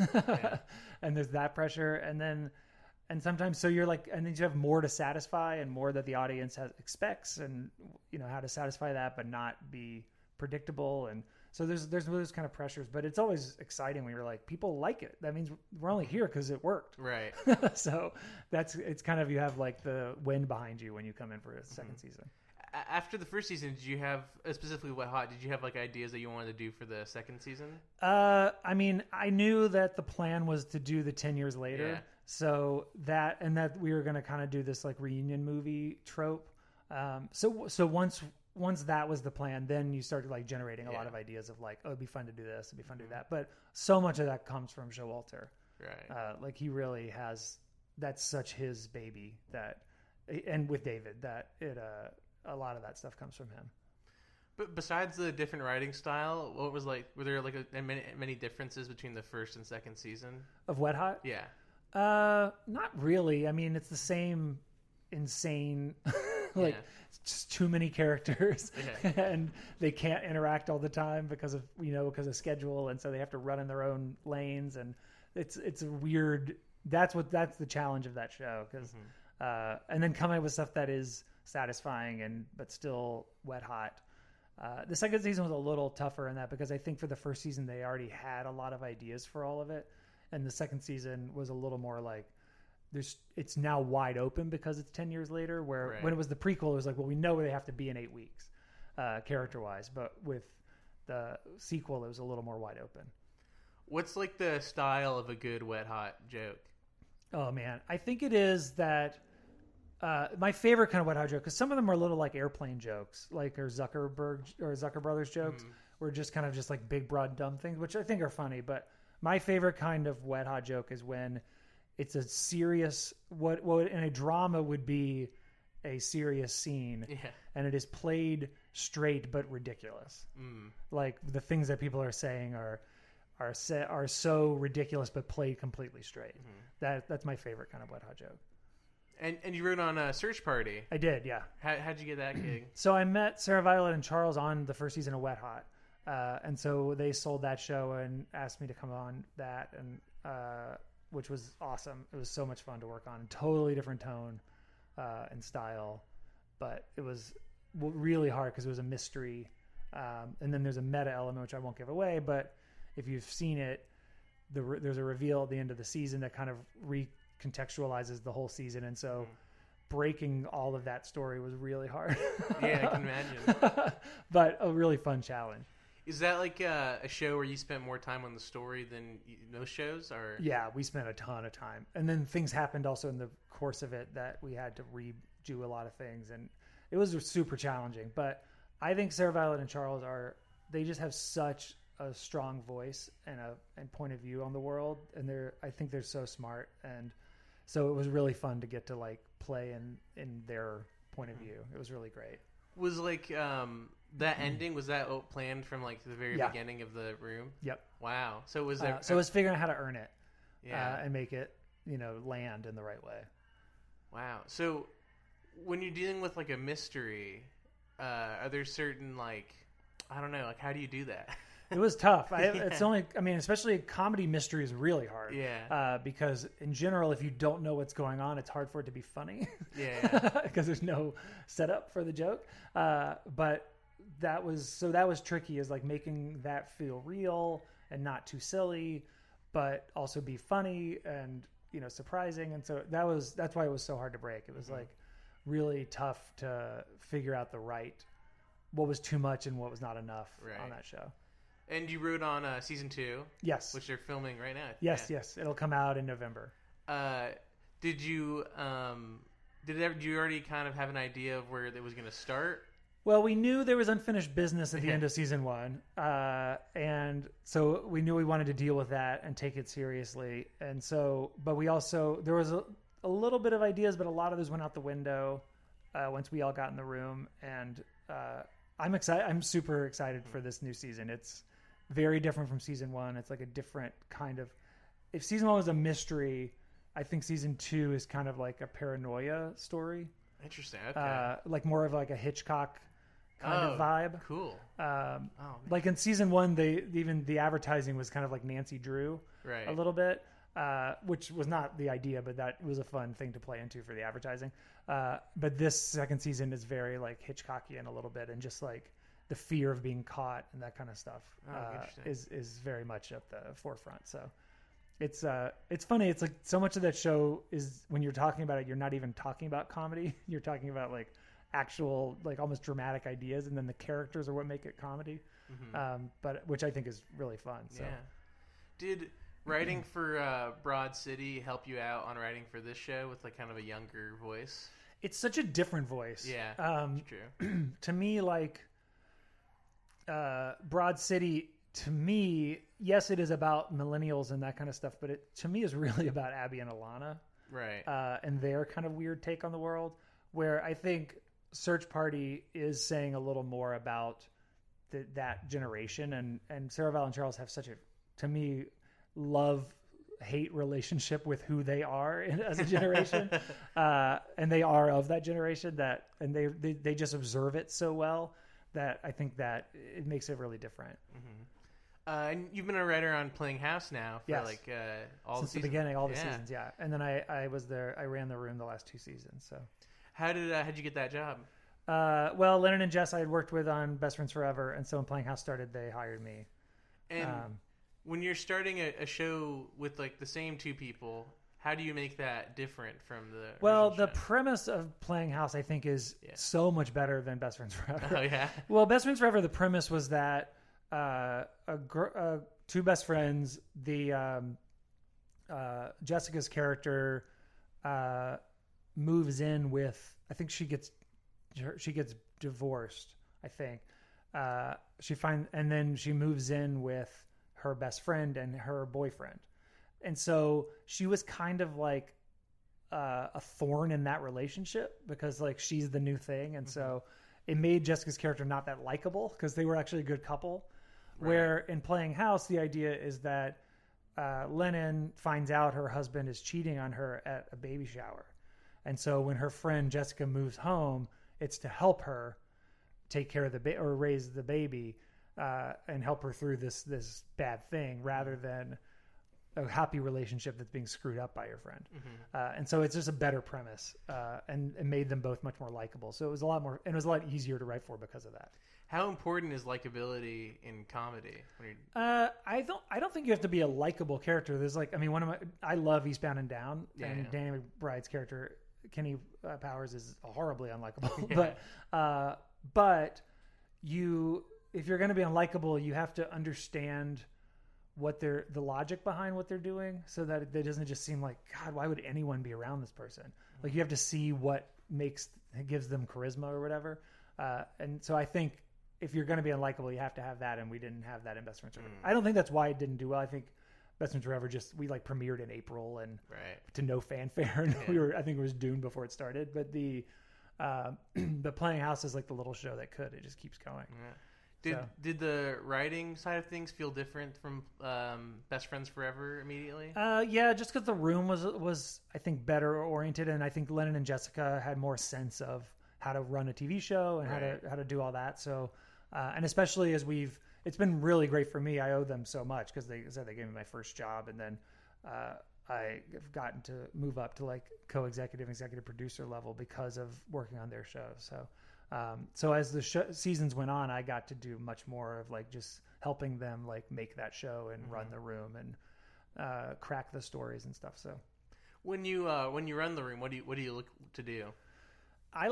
Mm-hmm. Yeah. And there's that pressure, and sometimes so you're like, and then you have more to satisfy and more that the audience expects, and how to satisfy that but not be predictable. And so there's those kind of pressures, but it's always exciting when you're like, people like it, that means we're only here because it worked, right? So it's kind of, you have like the wind behind you when you come in for a second season. After the first season, did you have specifically Wet Hot, did you have like ideas that you wanted to do for the second season? I mean, I knew that the plan was to do the 10 years later, so that, and that we were going to kind of do this like reunion movie trope. So once that was the plan, then you started like generating a lot of ideas of like, oh, it'd be fun to do this, it'd be fun to do that. But so much of that comes from Showalter. Right. Like he really has, that's such his baby that, and with David, that a lot of that stuff comes from him. But besides the different writing style, what was like? Were there like many differences between the first and second season of Wet Hot? Yeah, not really. I mean, it's the same insane, like it's just too many characters, and they can't interact all the time because of schedule, and so they have to run in their own lanes, and it's a weird. That's the challenge of that show, because and then coming up with stuff that is satisfying but still wet hot. The second season was a little tougher in that, because I think for the first season they already had a lot of ideas for all of it, and the second season was a little more like it's now wide open because it's 10 years later, where when it was the prequel it was like, well, we know where they have to be in 8 weeks character wise, but with the sequel it was a little more wide open. What's like the style of a good wet hot joke? Oh man, I think it is that my favorite kind of wet hot joke, because some of them are a little like airplane jokes, like or Zuckerberg or Zucker Brothers jokes, were just like big, broad, dumb things, which I think are funny. But my favorite kind of wet hot joke is when it's a serious, what in a drama would be a serious scene, and it is played straight but ridiculous. Like the things that people are saying are so ridiculous but played completely straight. That's my favorite kind of wet hot joke. And you wrote on a Search Party. I did, yeah. How'd you get that gig? So I met Sarah Violet and Charles on the first season of Wet Hot. And so they sold that show and asked me to come on that, and which was awesome. It was so much fun to work on. Totally different tone and style. But it was really hard because it was a mystery. And then there's a meta element, which I won't give away. But if you've seen it, there's a reveal at the end of the season that kind of contextualizes the whole season, and so breaking all of that story was really hard. Yeah, I can imagine. But a really fun challenge. Is that like a show where you spent more time on the story than those shows? Or yeah, we spent a ton of time, and then things happened also in the course of it that we had to redo a lot of things, and it was super challenging. But I think Sarah Violet and Charles they just have such a strong voice and point of view on the world, and I think they're so smart, and so it was really fun to get to like play in their point of view. It was really great. Was like that ending, was that planned from like the very beginning of the room? Yep. Wow. So was there, so it was figuring out how to earn it, and make it land in the right way. Wow. So when you're dealing with like a mystery, are there certain how do you do that? It was tough. Especially comedy mystery is really hard. Yeah. Because in general, if you don't know what's going on, it's hard for it to be funny. Yeah. Because there's no setup for the joke. But that was tricky, is like making that feel real and not too silly, but also be funny and, surprising. And so that's why it was so hard to break. It was like really tough to figure out what was too much and what was not enough on that show. And you wrote on season 2? Yes. Which they're filming right now. Yes. It'll come out in November. Did you already kind of have an idea of where it was going to start? Well, we knew there was unfinished business at the end of season 1. And so we knew we wanted to deal with that and take it seriously. And so, but we also, there was a little bit of ideas, but a lot of those went out the window once we all got in the room. And I'm excited. I'm super excited for this new season. It's very different from season 1. It's like a different kind of, if season 1 was a mystery, I think season 2 is kind of like a paranoia story. Interesting. Okay. Like more of like a Hitchcock kind of vibe. Cool. Like in season 1, they even the advertising was kind of like Nancy Drew a little bit, which was not the idea, but that was a fun thing to play into for the advertising. But this second season is very like Hitchcockian a little bit, and just like the fear of being caught and that kind of stuff is very much at the forefront. So it's funny. It's like so much of that show is, when you're talking about it, you're not even talking about comedy. You're talking about like actual, like almost dramatic ideas. And then the characters are what make it comedy. But which I think is really fun. So yeah. Did writing for Broad City help you out on writing for this show with like kind of a younger voice? It's such a different voice. Yeah. It's true. To me, like, Broad City, to me, yes, it is about millennials and that kind of stuff, but it to me is really about Abby and Alana, and their kind of weird take on the world, where I think Search Party is saying a little more about that generation. And Sarah Violet and Charles have such a, to me, love-hate relationship with who they are as a generation. And they are of that generation, that, and they just observe it so well that I think that it makes it really different. Mm-hmm. And you've been a writer on Playing House now for all since the beginning, all the seasons, yeah. And then I was there. I ran the room the last two seasons. So, how'd you get that job? Well, Lennon and Jess I had worked with on Best Friends Forever, and so when Playing House started, they hired me. And when you're starting a show with like the same two people, how do you make that different from the original show? The premise of Playing House I think is so much better than Best Friends Forever. Oh yeah. Well, Best Friends Forever, the premise was that. Two best friends, the Jessica's character moves in with, I think she gets divorced, I think. And then she moves in with her best friend and her boyfriend. And so she was kind of like a thorn in that relationship because like she's the new thing, and so it made Jessica's character not that likable because they were actually a good couple. Right. Where in Playing House, the idea is that Lennon finds out her husband is cheating on her at a baby shower. And so when her friend Jessica moves home, it's to help her take care of the baby or raise the baby and help her through this bad thing rather than a happy relationship that's being screwed up by your friend. Mm-hmm. And so it's just a better premise and it made them both much more likable. So it was a lot more, and it was a lot easier to write for because of that. How important is likability in comedy? I don't think you have to be a likable character. There's like, I mean, I love Eastbound and Down, and Danny McBride's character, Kenny Powers, is horribly unlikable, but if you're going to be unlikable, you have to understand what the logic behind what they're doing, so that it doesn't just seem like, God, why would anyone be around this person? Like, you have to see what gives them charisma or whatever. And so I think if you're going to be unlikable, you have to have that. And we didn't have that in Best Friends Forever. I don't think that's why it didn't do well. I think Best Friends Forever we like premiered in April and to no fanfare. And I think it was doomed before it started, but the Playing House is like the little show that could, it just keeps going. Yeah. Did the writing side of things feel different from Best Friends Forever immediately? Yeah, just because the room was I think better oriented, and I think Lennon and Jessica had more sense of how to run a TV show and how to do all that. So, and especially it's been really great for me. I owe them so much because they said they gave me my first job, and then I've gotten to move up to like executive producer level because of working on their show. So. So as the seasons went on, I got to do much more of like just helping them like make that show and run the room and crack the stories and stuff. So when you run the room, what do you look to do? I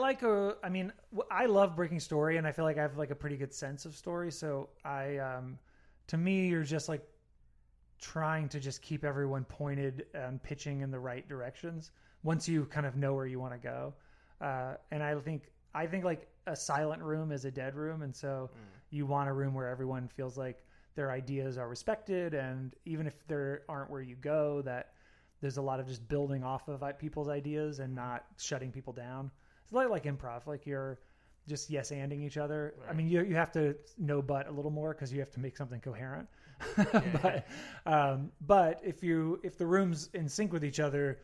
love breaking story, and I feel like I have like a pretty good sense of story. So to me, you're just like trying to just keep everyone pointed and pitching in the right directions once you kind of know where you want to go. And I think like a silent room is a dead room. And so you want a room where everyone feels like their ideas are respected. And even if they aren't where you go, that there's a lot of just building off of people's ideas and not shutting people down. It's a lot like improv, like you're just yes-anding each other. Right. I mean, you have to know but a little more because you have to make something coherent. But if the room's in sync with each other,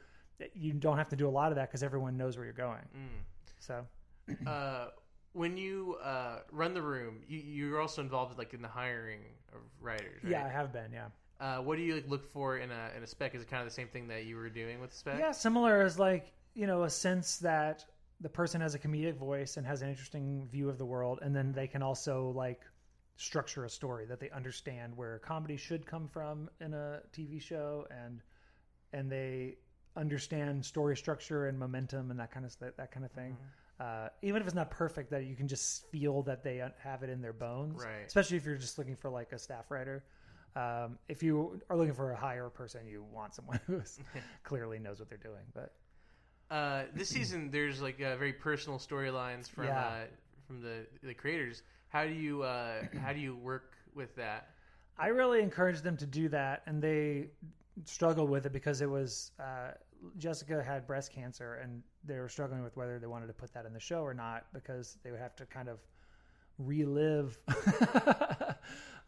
you don't have to do a lot of that because everyone knows where you're going. So... when you run the room, you're also involved like in the hiring of writers, right? Yeah, I have been. Yeah. What do you like, look for in a spec? Is it kind of the same thing that you were doing with the spec? Yeah, similar, as like, you know, a sense that the person has a comedic voice and has an interesting view of the world, and then they can also like structure a story that they understand where comedy should come from in a TV show, and they understand story structure and momentum and that kind of thing. Mm-hmm. Even if it's not perfect, that you can just feel that they have it in their bones, right? Especially if you're just looking for like a staff writer. If you are looking for a higher person, you want someone who clearly knows what they're doing. But this season, there's like very personal storylines from the creators. How do you work with that? I really encourage them to do that, and they struggled with it because it was. Jessica had breast cancer, and they were struggling with whether they wanted to put that in the show or not, because they would have to kind of relive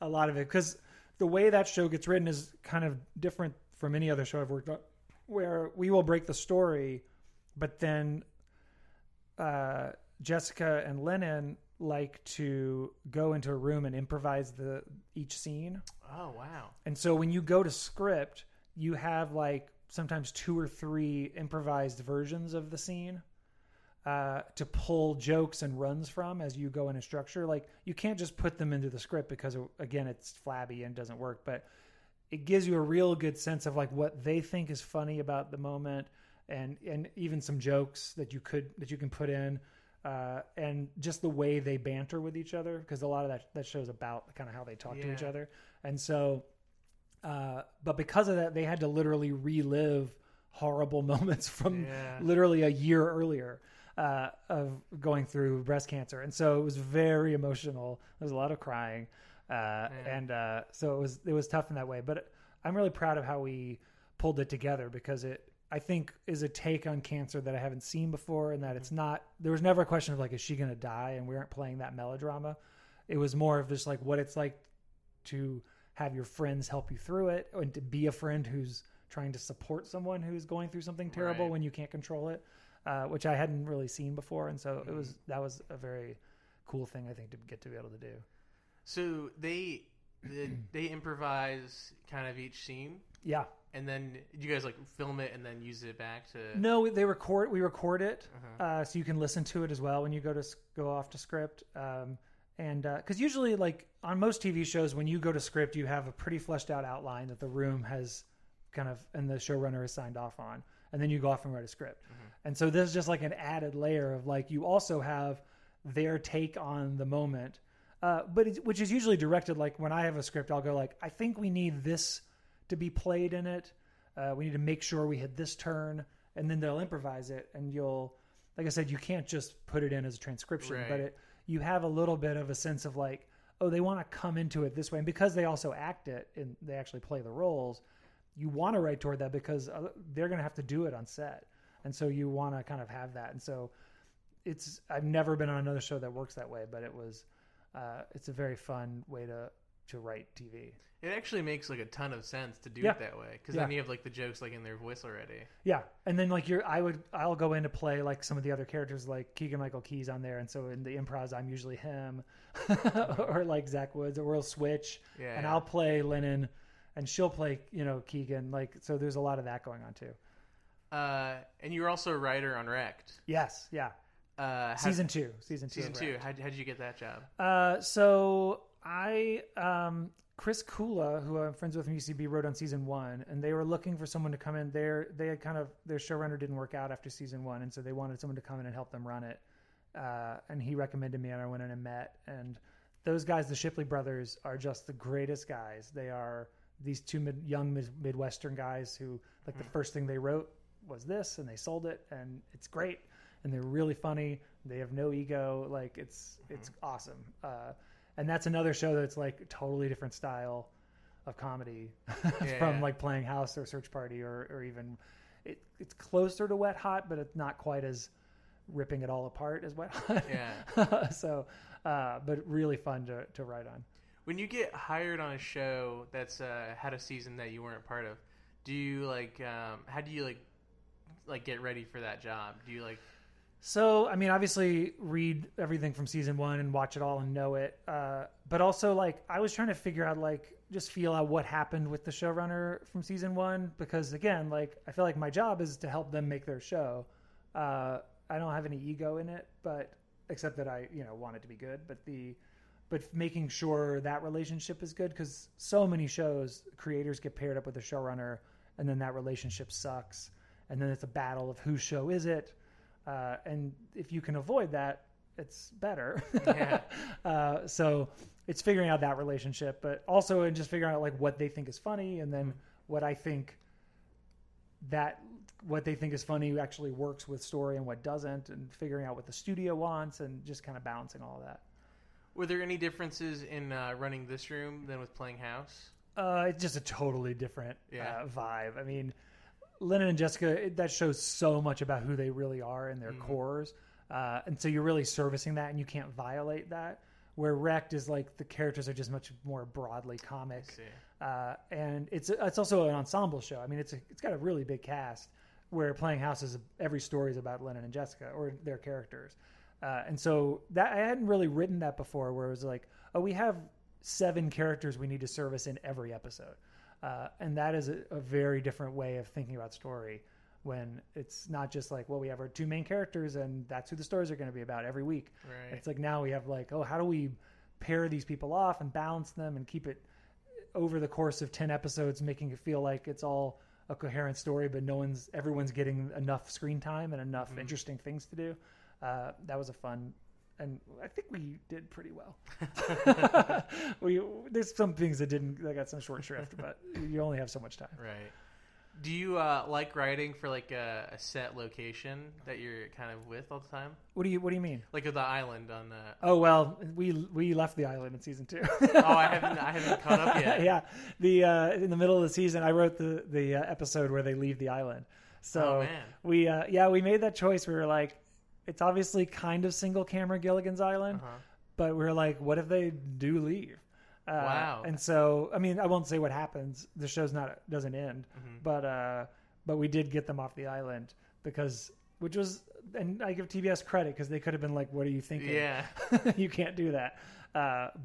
a lot of it, because the way that show gets written is kind of different from any other show I've worked on, where we will break the story, but then Jessica and Lennon like to go into a room and improvise each scene. Oh, wow. And so when you go to script, you have like sometimes 2 or 3 improvised versions of the scene to pull jokes and runs from as you go in a structure. Like, you can't just put them into the script because, again, it's flabby and doesn't work, but it gives you a real good sense of like what they think is funny about the moment, and even some jokes that you can put in, and just the way they banter with each other, because a lot of that show's about kind of how they talk to each other. And so but because of that, they had to literally relive horrible moments from literally a year earlier of going through breast cancer. And so it was very emotional. There was a lot of crying. So it was tough in that way, but I'm really proud of how we pulled it together, because it, I think, is a take on cancer that I haven't seen before, and that it's not, there was never a question of like, is she going to die? And we aren't playing that melodrama. It was more of just like what it's like to have your friends help you through it, and to be a friend who's trying to support someone who's going through something terrible when you can't control it, which I hadn't really seen before. And so that was a very cool thing, I think, to get to be able to do. So they improvise kind of each scene. Yeah. And then you guys like film it and then use it back to... No, we record it. Uh-huh. So you can listen to it as well when you go off to script. Because usually, like on most TV shows, when you go to script, you have a pretty fleshed out outline that the room has kind of, and the showrunner has signed off on, and then you go off and write a script. Mm-hmm. And so there's just like an added layer of like, you also have their take on the moment, which is usually directed. Like when I have a script, I'll go like, I think we need this to be played in it. We need to make sure we hit this turn, and then they'll improvise it. And you'll, like I said, you can't just put it in as a transcription, but you have a little bit of a sense of like, oh, they want to come into it this way. And because they also act it and they actually play the roles, you want to write toward that, because they're going to have to do it on set. And so you want to kind of have that. And so I've never been on another show that works that way, but it's a very fun way to write TV. It actually makes like a ton of sense to do it that way, because then you have like the jokes like in their voice already. Yeah, and then like I'll go in to play like some of the other characters, like Keegan-Michael Key's on there, and so in the improvs I'm usually him or like Zach Woods, or we'll switch and I'll play Lennon and she'll play Keegan, like, so there's a lot of that going on too. And you're also a writer on Wrecked. Yes, yeah. Season two. How did you get that job? So I, Chris Kula, who I'm friends with from UCB, wrote on season 1, and they were looking for someone to come in there. They had their showrunner didn't work out after season 1. And so they wanted someone to come in and help them run it. And he recommended me, and I went in and met, and those guys, the Shipley brothers, are just the greatest guys. They are these two Midwestern guys who, like, the first thing they wrote was this, and they sold it, and it's great. And they're really funny. They have no ego. Like, it's awesome. And that's another show that's like totally different style of comedy from like Playing House or Search Party, or even it's closer to Wet Hot, but it's not quite as ripping it all apart as Wet Hot. Yeah. So, but really fun to write on. When you get hired on a show that's had a season that you weren't part of, do you like how do you like get ready for that job? Do you like... So, I mean, obviously read everything from season 1 and watch it all and know it. But also, like, I was trying to figure out, like, just feel out what happened with the showrunner from season 1. Because, again, like, I feel like my job is to help them make their show. I don't have any ego in it, but except that I, want it to be good. But making sure that relationship is good, because so many shows, creators get paired up with a showrunner, and then that relationship sucks. And then it's a battle of whose show is it. And if you can avoid that, it's better. So it's figuring out that relationship, but also and just figuring out like what they think is funny, and then what they think is funny actually works with story and what doesn't, and figuring out what the studio wants, and just kind of balancing all of that. Were there any differences in running this room than with Playing House? It's just a totally different vibe. I mean, Lennon and Jessica, that shows so much about who they really are and their cores. And so you're really servicing that, and you can't violate that. where Wrecked is like the characters are just much more broadly comic. And it's also an ensemble show. I mean, it's got a really big cast where Playing House is every story is about Lennon and Jessica or their characters. And so that I hadn't really written that before where it was like, oh, we have 7 characters we need to service in every episode. And that is a very different way of thinking about story when it's not just like, well, we have our 2 main characters and that's who the stories are going to be about every week. Right. It's like now we have like, oh, how do we pair these people off and balance them and keep it over the course of 10 episodes, making it feel like it's all a coherent story, but everyone's getting enough screen time and enough interesting things to do. That was a fun, and I think we did pretty well. There's some things that got some short shrift, but you only have so much time. Right. Do you like writing for like a set location that you're kind of with all the time? What do you mean? Like the island on the. Oh well, we left the island in season 2. Oh, I haven't caught up yet. Yeah, in the middle of the season, I wrote the episode where they leave the island. So we made that choice. We were like, it's obviously kind of single camera Gilligan's Island, but we were like, what if they do leave? Wow. And so, I mean, I won't say what happens. The show's doesn't end, but we did get them off the island and I give TBS credit because they could have been like, what are you thinking? Yeah. You can't do that.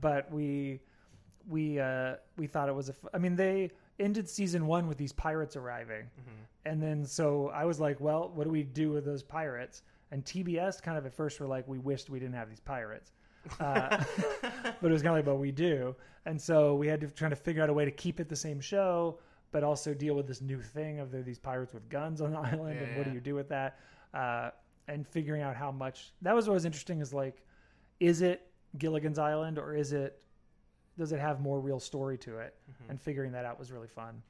But we thought it was they ended season 1 with these pirates arriving. And then, so I was like, well, what do we do with those pirates? And TBS kind of at first were like, we wished we didn't have these pirates. But it was kind of like, but we do. And so we had to try to figure out a way to keep it the same show, but also deal with this new thing of these pirates with guns on the island. Yeah, and what do you do with that? And figuring out how much, that was what was interesting is like, is it Gilligan's Island or does it have more real story to it? And figuring that out was really fun.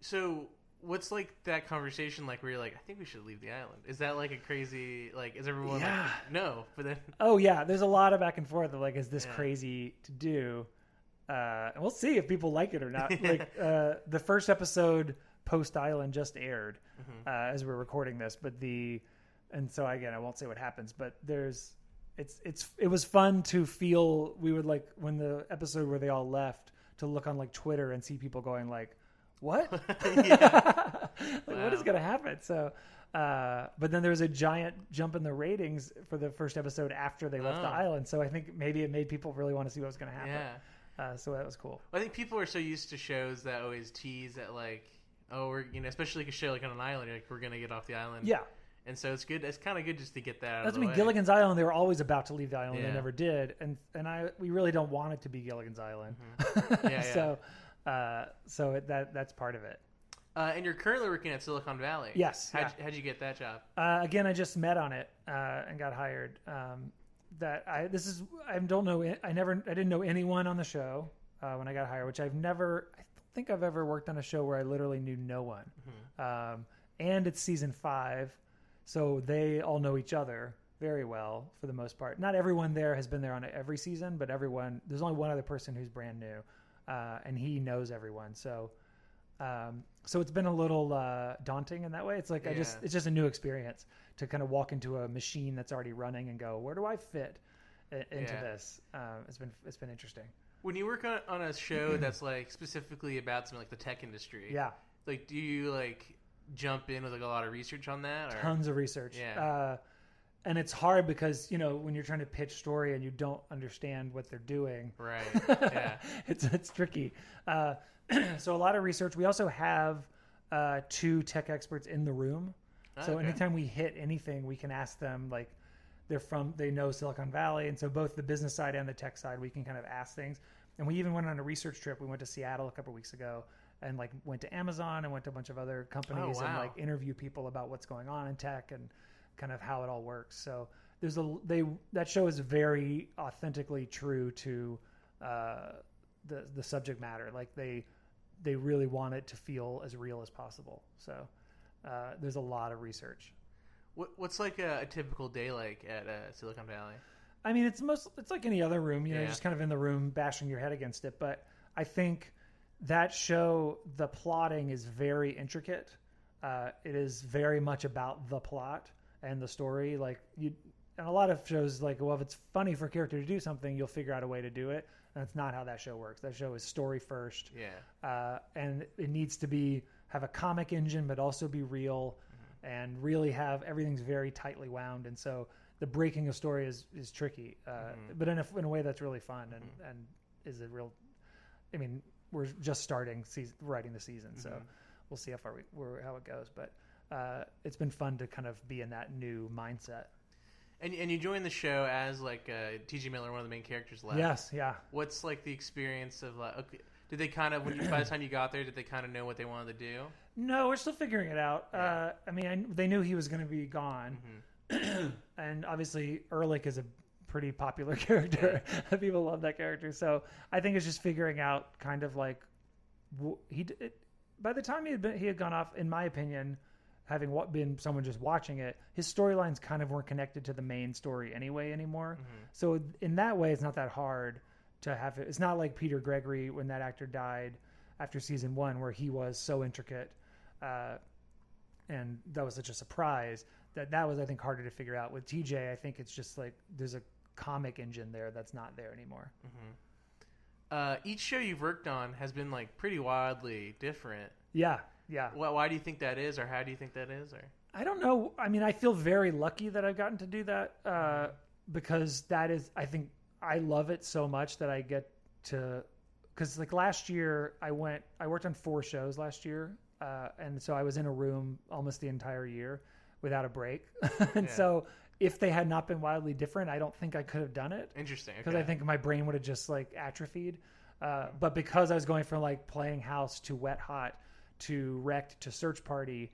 So what's like that conversation like where you're like, I think we should leave the island? Is that like a crazy, like, is everyone like, no? But then there's a lot of back and forth of like, is this crazy to do? And we'll see if people like it or not. Like the first episode post Island just aired as we're recording this, and so again I won't say what happens, but it was fun to feel. We would like when the episode where they all left to look on like Twitter and see people going like, what? What is going to happen? So, but then there was a giant jump in the ratings for the first episode after they left the island. So I think maybe it made people really want to see what was going to happen. Yeah. So that was cool. Well, I think people are so used to shows that always tease that like, oh, we're, especially like a show like on an island, you're like, we're going to get off the island. Yeah. And so it's good. It's kind of good just to get that out of the way. Gilligan's Island, they were always about to leave the island. They never did. And we really don't want it to be Gilligan's Island. So, that's part of it. And you're currently working at Silicon Valley. Yes. How'd you get that job? Again, I just met on it and got hired. I didn't know anyone on the show when I got hired, which I don't think I've ever worked on a show where I literally knew no one. And it's season 5, so they all know each other very well for the most part. Not everyone there has been there on every season, but there's only one other person who's brand new. And he knows everyone. So it's been a little daunting in that way. It's like, it's just a new experience to kind of walk into a machine that's already running and go, where do I fit into this? It's been interesting. When you work on a show that's like specifically about something like the tech industry. Yeah. Like, do you like jump in with like a lot of research on that? Or? Tons of research. Yeah. And it's hard because, when you're trying to pitch story and you don't understand what they're doing, right? Yeah, it's tricky. So a lot of research. We also have 2 tech experts in the room. So anytime we hit anything, we can ask them like they know Silicon Valley. And so both the business side and the tech side, we can kind of ask things. And we even went on a research trip. We went to Seattle a couple of weeks ago and like went to Amazon and went to a bunch of other companies and like interview people about what's going on in tech and kind of how it all works. So that show is very authentically true to the subject matter. Like they really want it to feel as real as possible. So there's a lot of research. What's like a typical day like at Silicon Valley? I mean, it's like any other room, just kind of in the room bashing your head against it. But I think that show, the plotting is very intricate. It is very much about the plot and the story. Like and a lot of shows, like, well, if it's funny for a character to do something, you'll figure out a way to do it. And that's not how that show works. That show is story first. Yeah. And it needs to be, have a comic engine, but also be real, mm-hmm. and really have, everything's very tightly wound. And so the breaking of story is tricky, mm-hmm. but in a way that's really fun and, mm-hmm. and is a real, I mean, we're just starting writing the season. Mm-hmm. So we'll see how far how it goes. But it's been fun to kind of be in that new mindset. And you joined the show as, like, T.G. Miller, one of the main characters, left. Yes, yeah. What's, like, the experience of, like, did they kind of, by the time you got there, did they kind of know what they wanted to do? No, we're still figuring it out. Yeah. They knew he was going to be gone. Mm-hmm. And obviously, Ehrlich is a pretty popular character. Yeah. People love that character. So I think it's just figuring out kind of, like, by the time he had gone off, in my opinion, having been someone just watching it, his storylines kind of weren't connected to the main story anymore. Mm-hmm. So in that way, it's not that hard to have it. It's not like Peter Gregory, when that actor died after season one, where he was so intricate. And that was such a surprise that was, I think, harder to figure out. With TJ, I think it's just like, there's a comic engine there that's not there anymore. Mm-hmm. Each show you've worked on has been, like, pretty wildly different. Yeah. Yeah. Well, why do you think that is, or how do you think that is? Or I don't know. I mean, I feel very lucky that I've gotten to do that, mm-hmm. because that is, I think, I love it so much that I get to, because, like, last year I worked on 4 shows last year, and so I was in a room almost the entire year without a break, and yeah. so if they had not been wildly different, I don't think I could have done it. Interesting. Because okay. I think my brain would have just, like, atrophied, mm-hmm. but because I was going from, like, Playing House to Wet Hot to Wrecked to Search Party,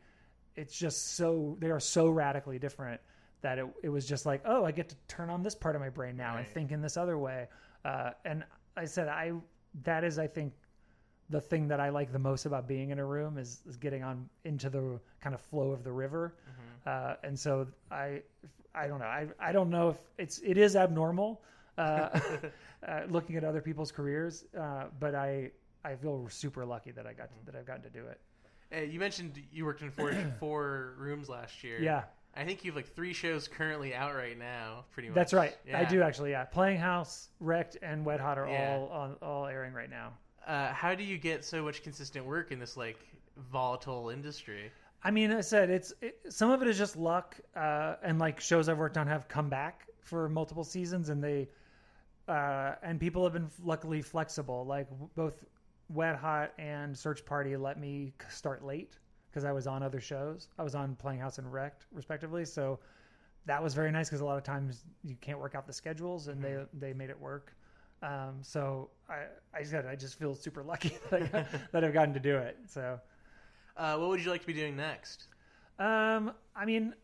it's just so, they are so radically different that it was just like, oh, I get to turn on this part of my brain now, right. and think in this other way. And I said, that is, I think, the thing that I like the most about being in a room is getting on into the kind of flow of the river. Mm-hmm. And so I don't know. I don't know if it is abnormal, looking at other people's careers. But I feel super lucky that I've gotten to do it. You mentioned you worked in four rooms last year. Yeah. I think you have, like, 3 shows currently out right now, pretty much. That's right. Yeah. I do, actually, yeah. Playing House, Wrecked, and Wet Hot are all airing right now. How do you get so much consistent work in this, like, volatile industry? I mean, I said, some of it is just luck, and, like, shows I've worked on have come back for multiple seasons, and and people have been luckily flexible. Like, both Wet Hot and Search Party let me start late because I was on other shows. I was on Playing House and Wrecked, respectively. So that was very nice because a lot of times you can't work out the schedules, and mm-hmm. they made it work. So I just feel super lucky that I've gotten to do it. So what would you like to be doing next? I mean,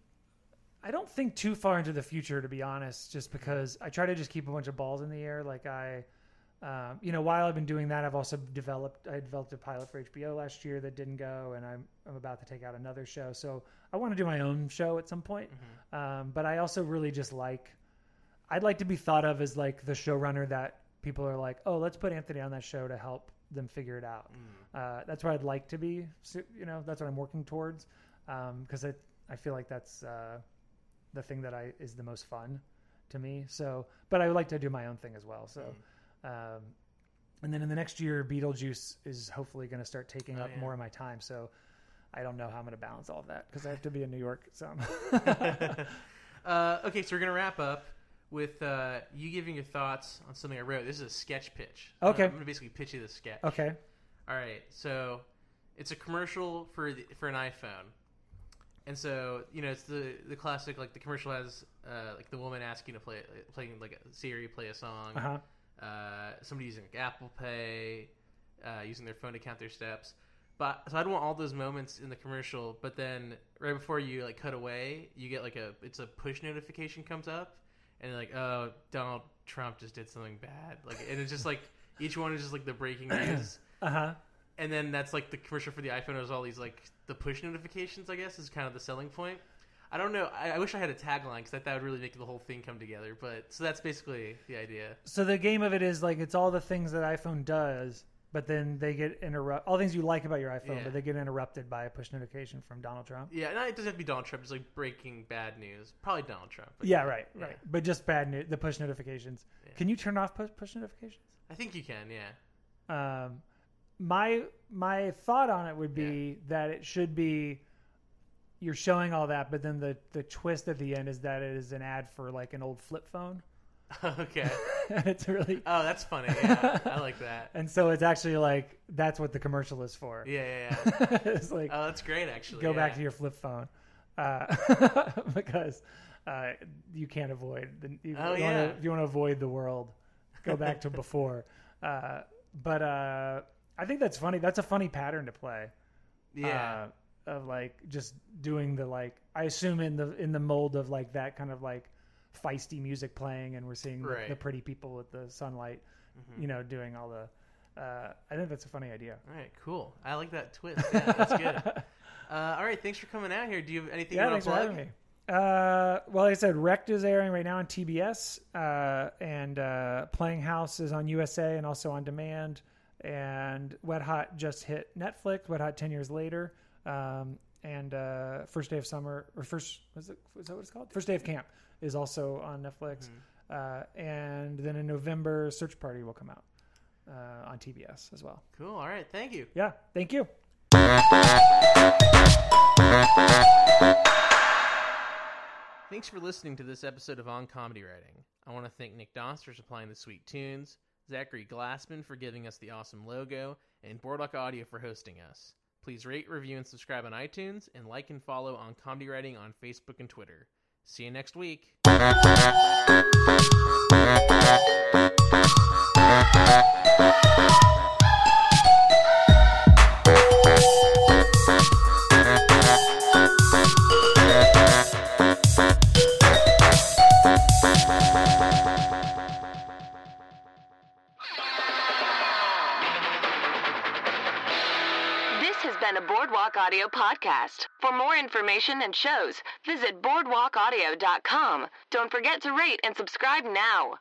I don't think too far into the future, to be honest, just because I try to just keep a bunch of balls in the air. Like while I've been doing that, I've also developed a pilot for HBO last year that didn't go, and I'm about to take out another show. So I want to do my own show at some point. Mm-hmm. But I also really just I'd like to be thought of as, like, the showrunner that people are like, oh, let's put Anthony on that show to help them figure it out. Mm. That's where I'd like to be. So, that's what I'm working towards. 'Cause I feel like that's, the thing that is the most fun to me. So, but I would like to do my own thing as well. So, and then in the next year, Beetlejuice is hopefully going to start taking up more of my time. So I don't know how I'm going to balance all of that because I have to be in New York. So, okay. So we're going to wrap up with, you giving your thoughts on something I wrote. This is a sketch pitch. Okay. I'm going to basically pitch you this sketch. Okay. All right. So it's a commercial for an iPhone. And so, it's the classic, like, the commercial has, like, the woman asking to play Siri, play a song. Uh-huh. Somebody using, like, Apple Pay, using their phone to count their steps. But so I'd want all those moments in the commercial, but then right before you, like, cut away, you get it's a push notification comes up, and you're like, oh, Donald Trump just did something bad, like, and it's just like each one is just like the breaking news. Uh-huh. And then that's like the commercial for the iPhone is all these, like, the push notifications, I guess, is kind of the selling point. I don't know. I wish I had a tagline because that would really make the whole thing come together. But so that's basically the idea. So the game of it is, like, it's all the things that iPhone does, But then they get interrupted. All things you like about your iPhone, but they get interrupted by a push notification from Donald Trump. Yeah, and it doesn't have to be Donald Trump. It's like breaking bad news. Probably Donald Trump. Right. But just bad news, the push notifications. Yeah. Can you turn off push notifications? I think you can, yeah. My thought on it would be that it should be, you're showing all that, but then the twist at the end is that it is an ad for like an old flip phone. Okay. It's really... Oh, that's funny. Yeah, I like that. And so it's actually like, that's what the commercial is for. Yeah. It's like... Oh, that's great, actually. Go back to your flip phone. Because you can't avoid... If you want to avoid the world, go back to before. But I think that's funny. That's a funny pattern to play. Yeah. Of like, just doing the like... I assume in the mold of like that kind of like feisty music playing, and we're seeing the pretty people with the sunlight, doing all the. I think that's a funny idea. All right, cool. I like that twist. Yeah, that's good. All right, thanks for coming out here. Do you have anything you want to plug? Well, like I said, Wrecked is airing right now on TBS, and Playing House is on USA and also on demand. And Wet Hot just hit Netflix. Wet Hot 10 years later. And First Day of Summer, or is that what it's called? First Day of Camp is also on Netflix. And then in November, Search Party will come out on TBS as well. Cool. All right. Thank you. Yeah. Thank you. Thanks for listening to this episode of On Comedy Writing. I want to thank Nick Doss for supplying the sweet tunes, Zachary Glassman for giving us the awesome logo, and Bordock Audio for hosting us. Please rate, review, and subscribe on iTunes, and like and follow On Comedy Writing on Facebook and Twitter. See you next week. A Boardwalk Audio podcast. For more information and shows, visit BoardwalkAudio.com. Don't forget to rate and subscribe now.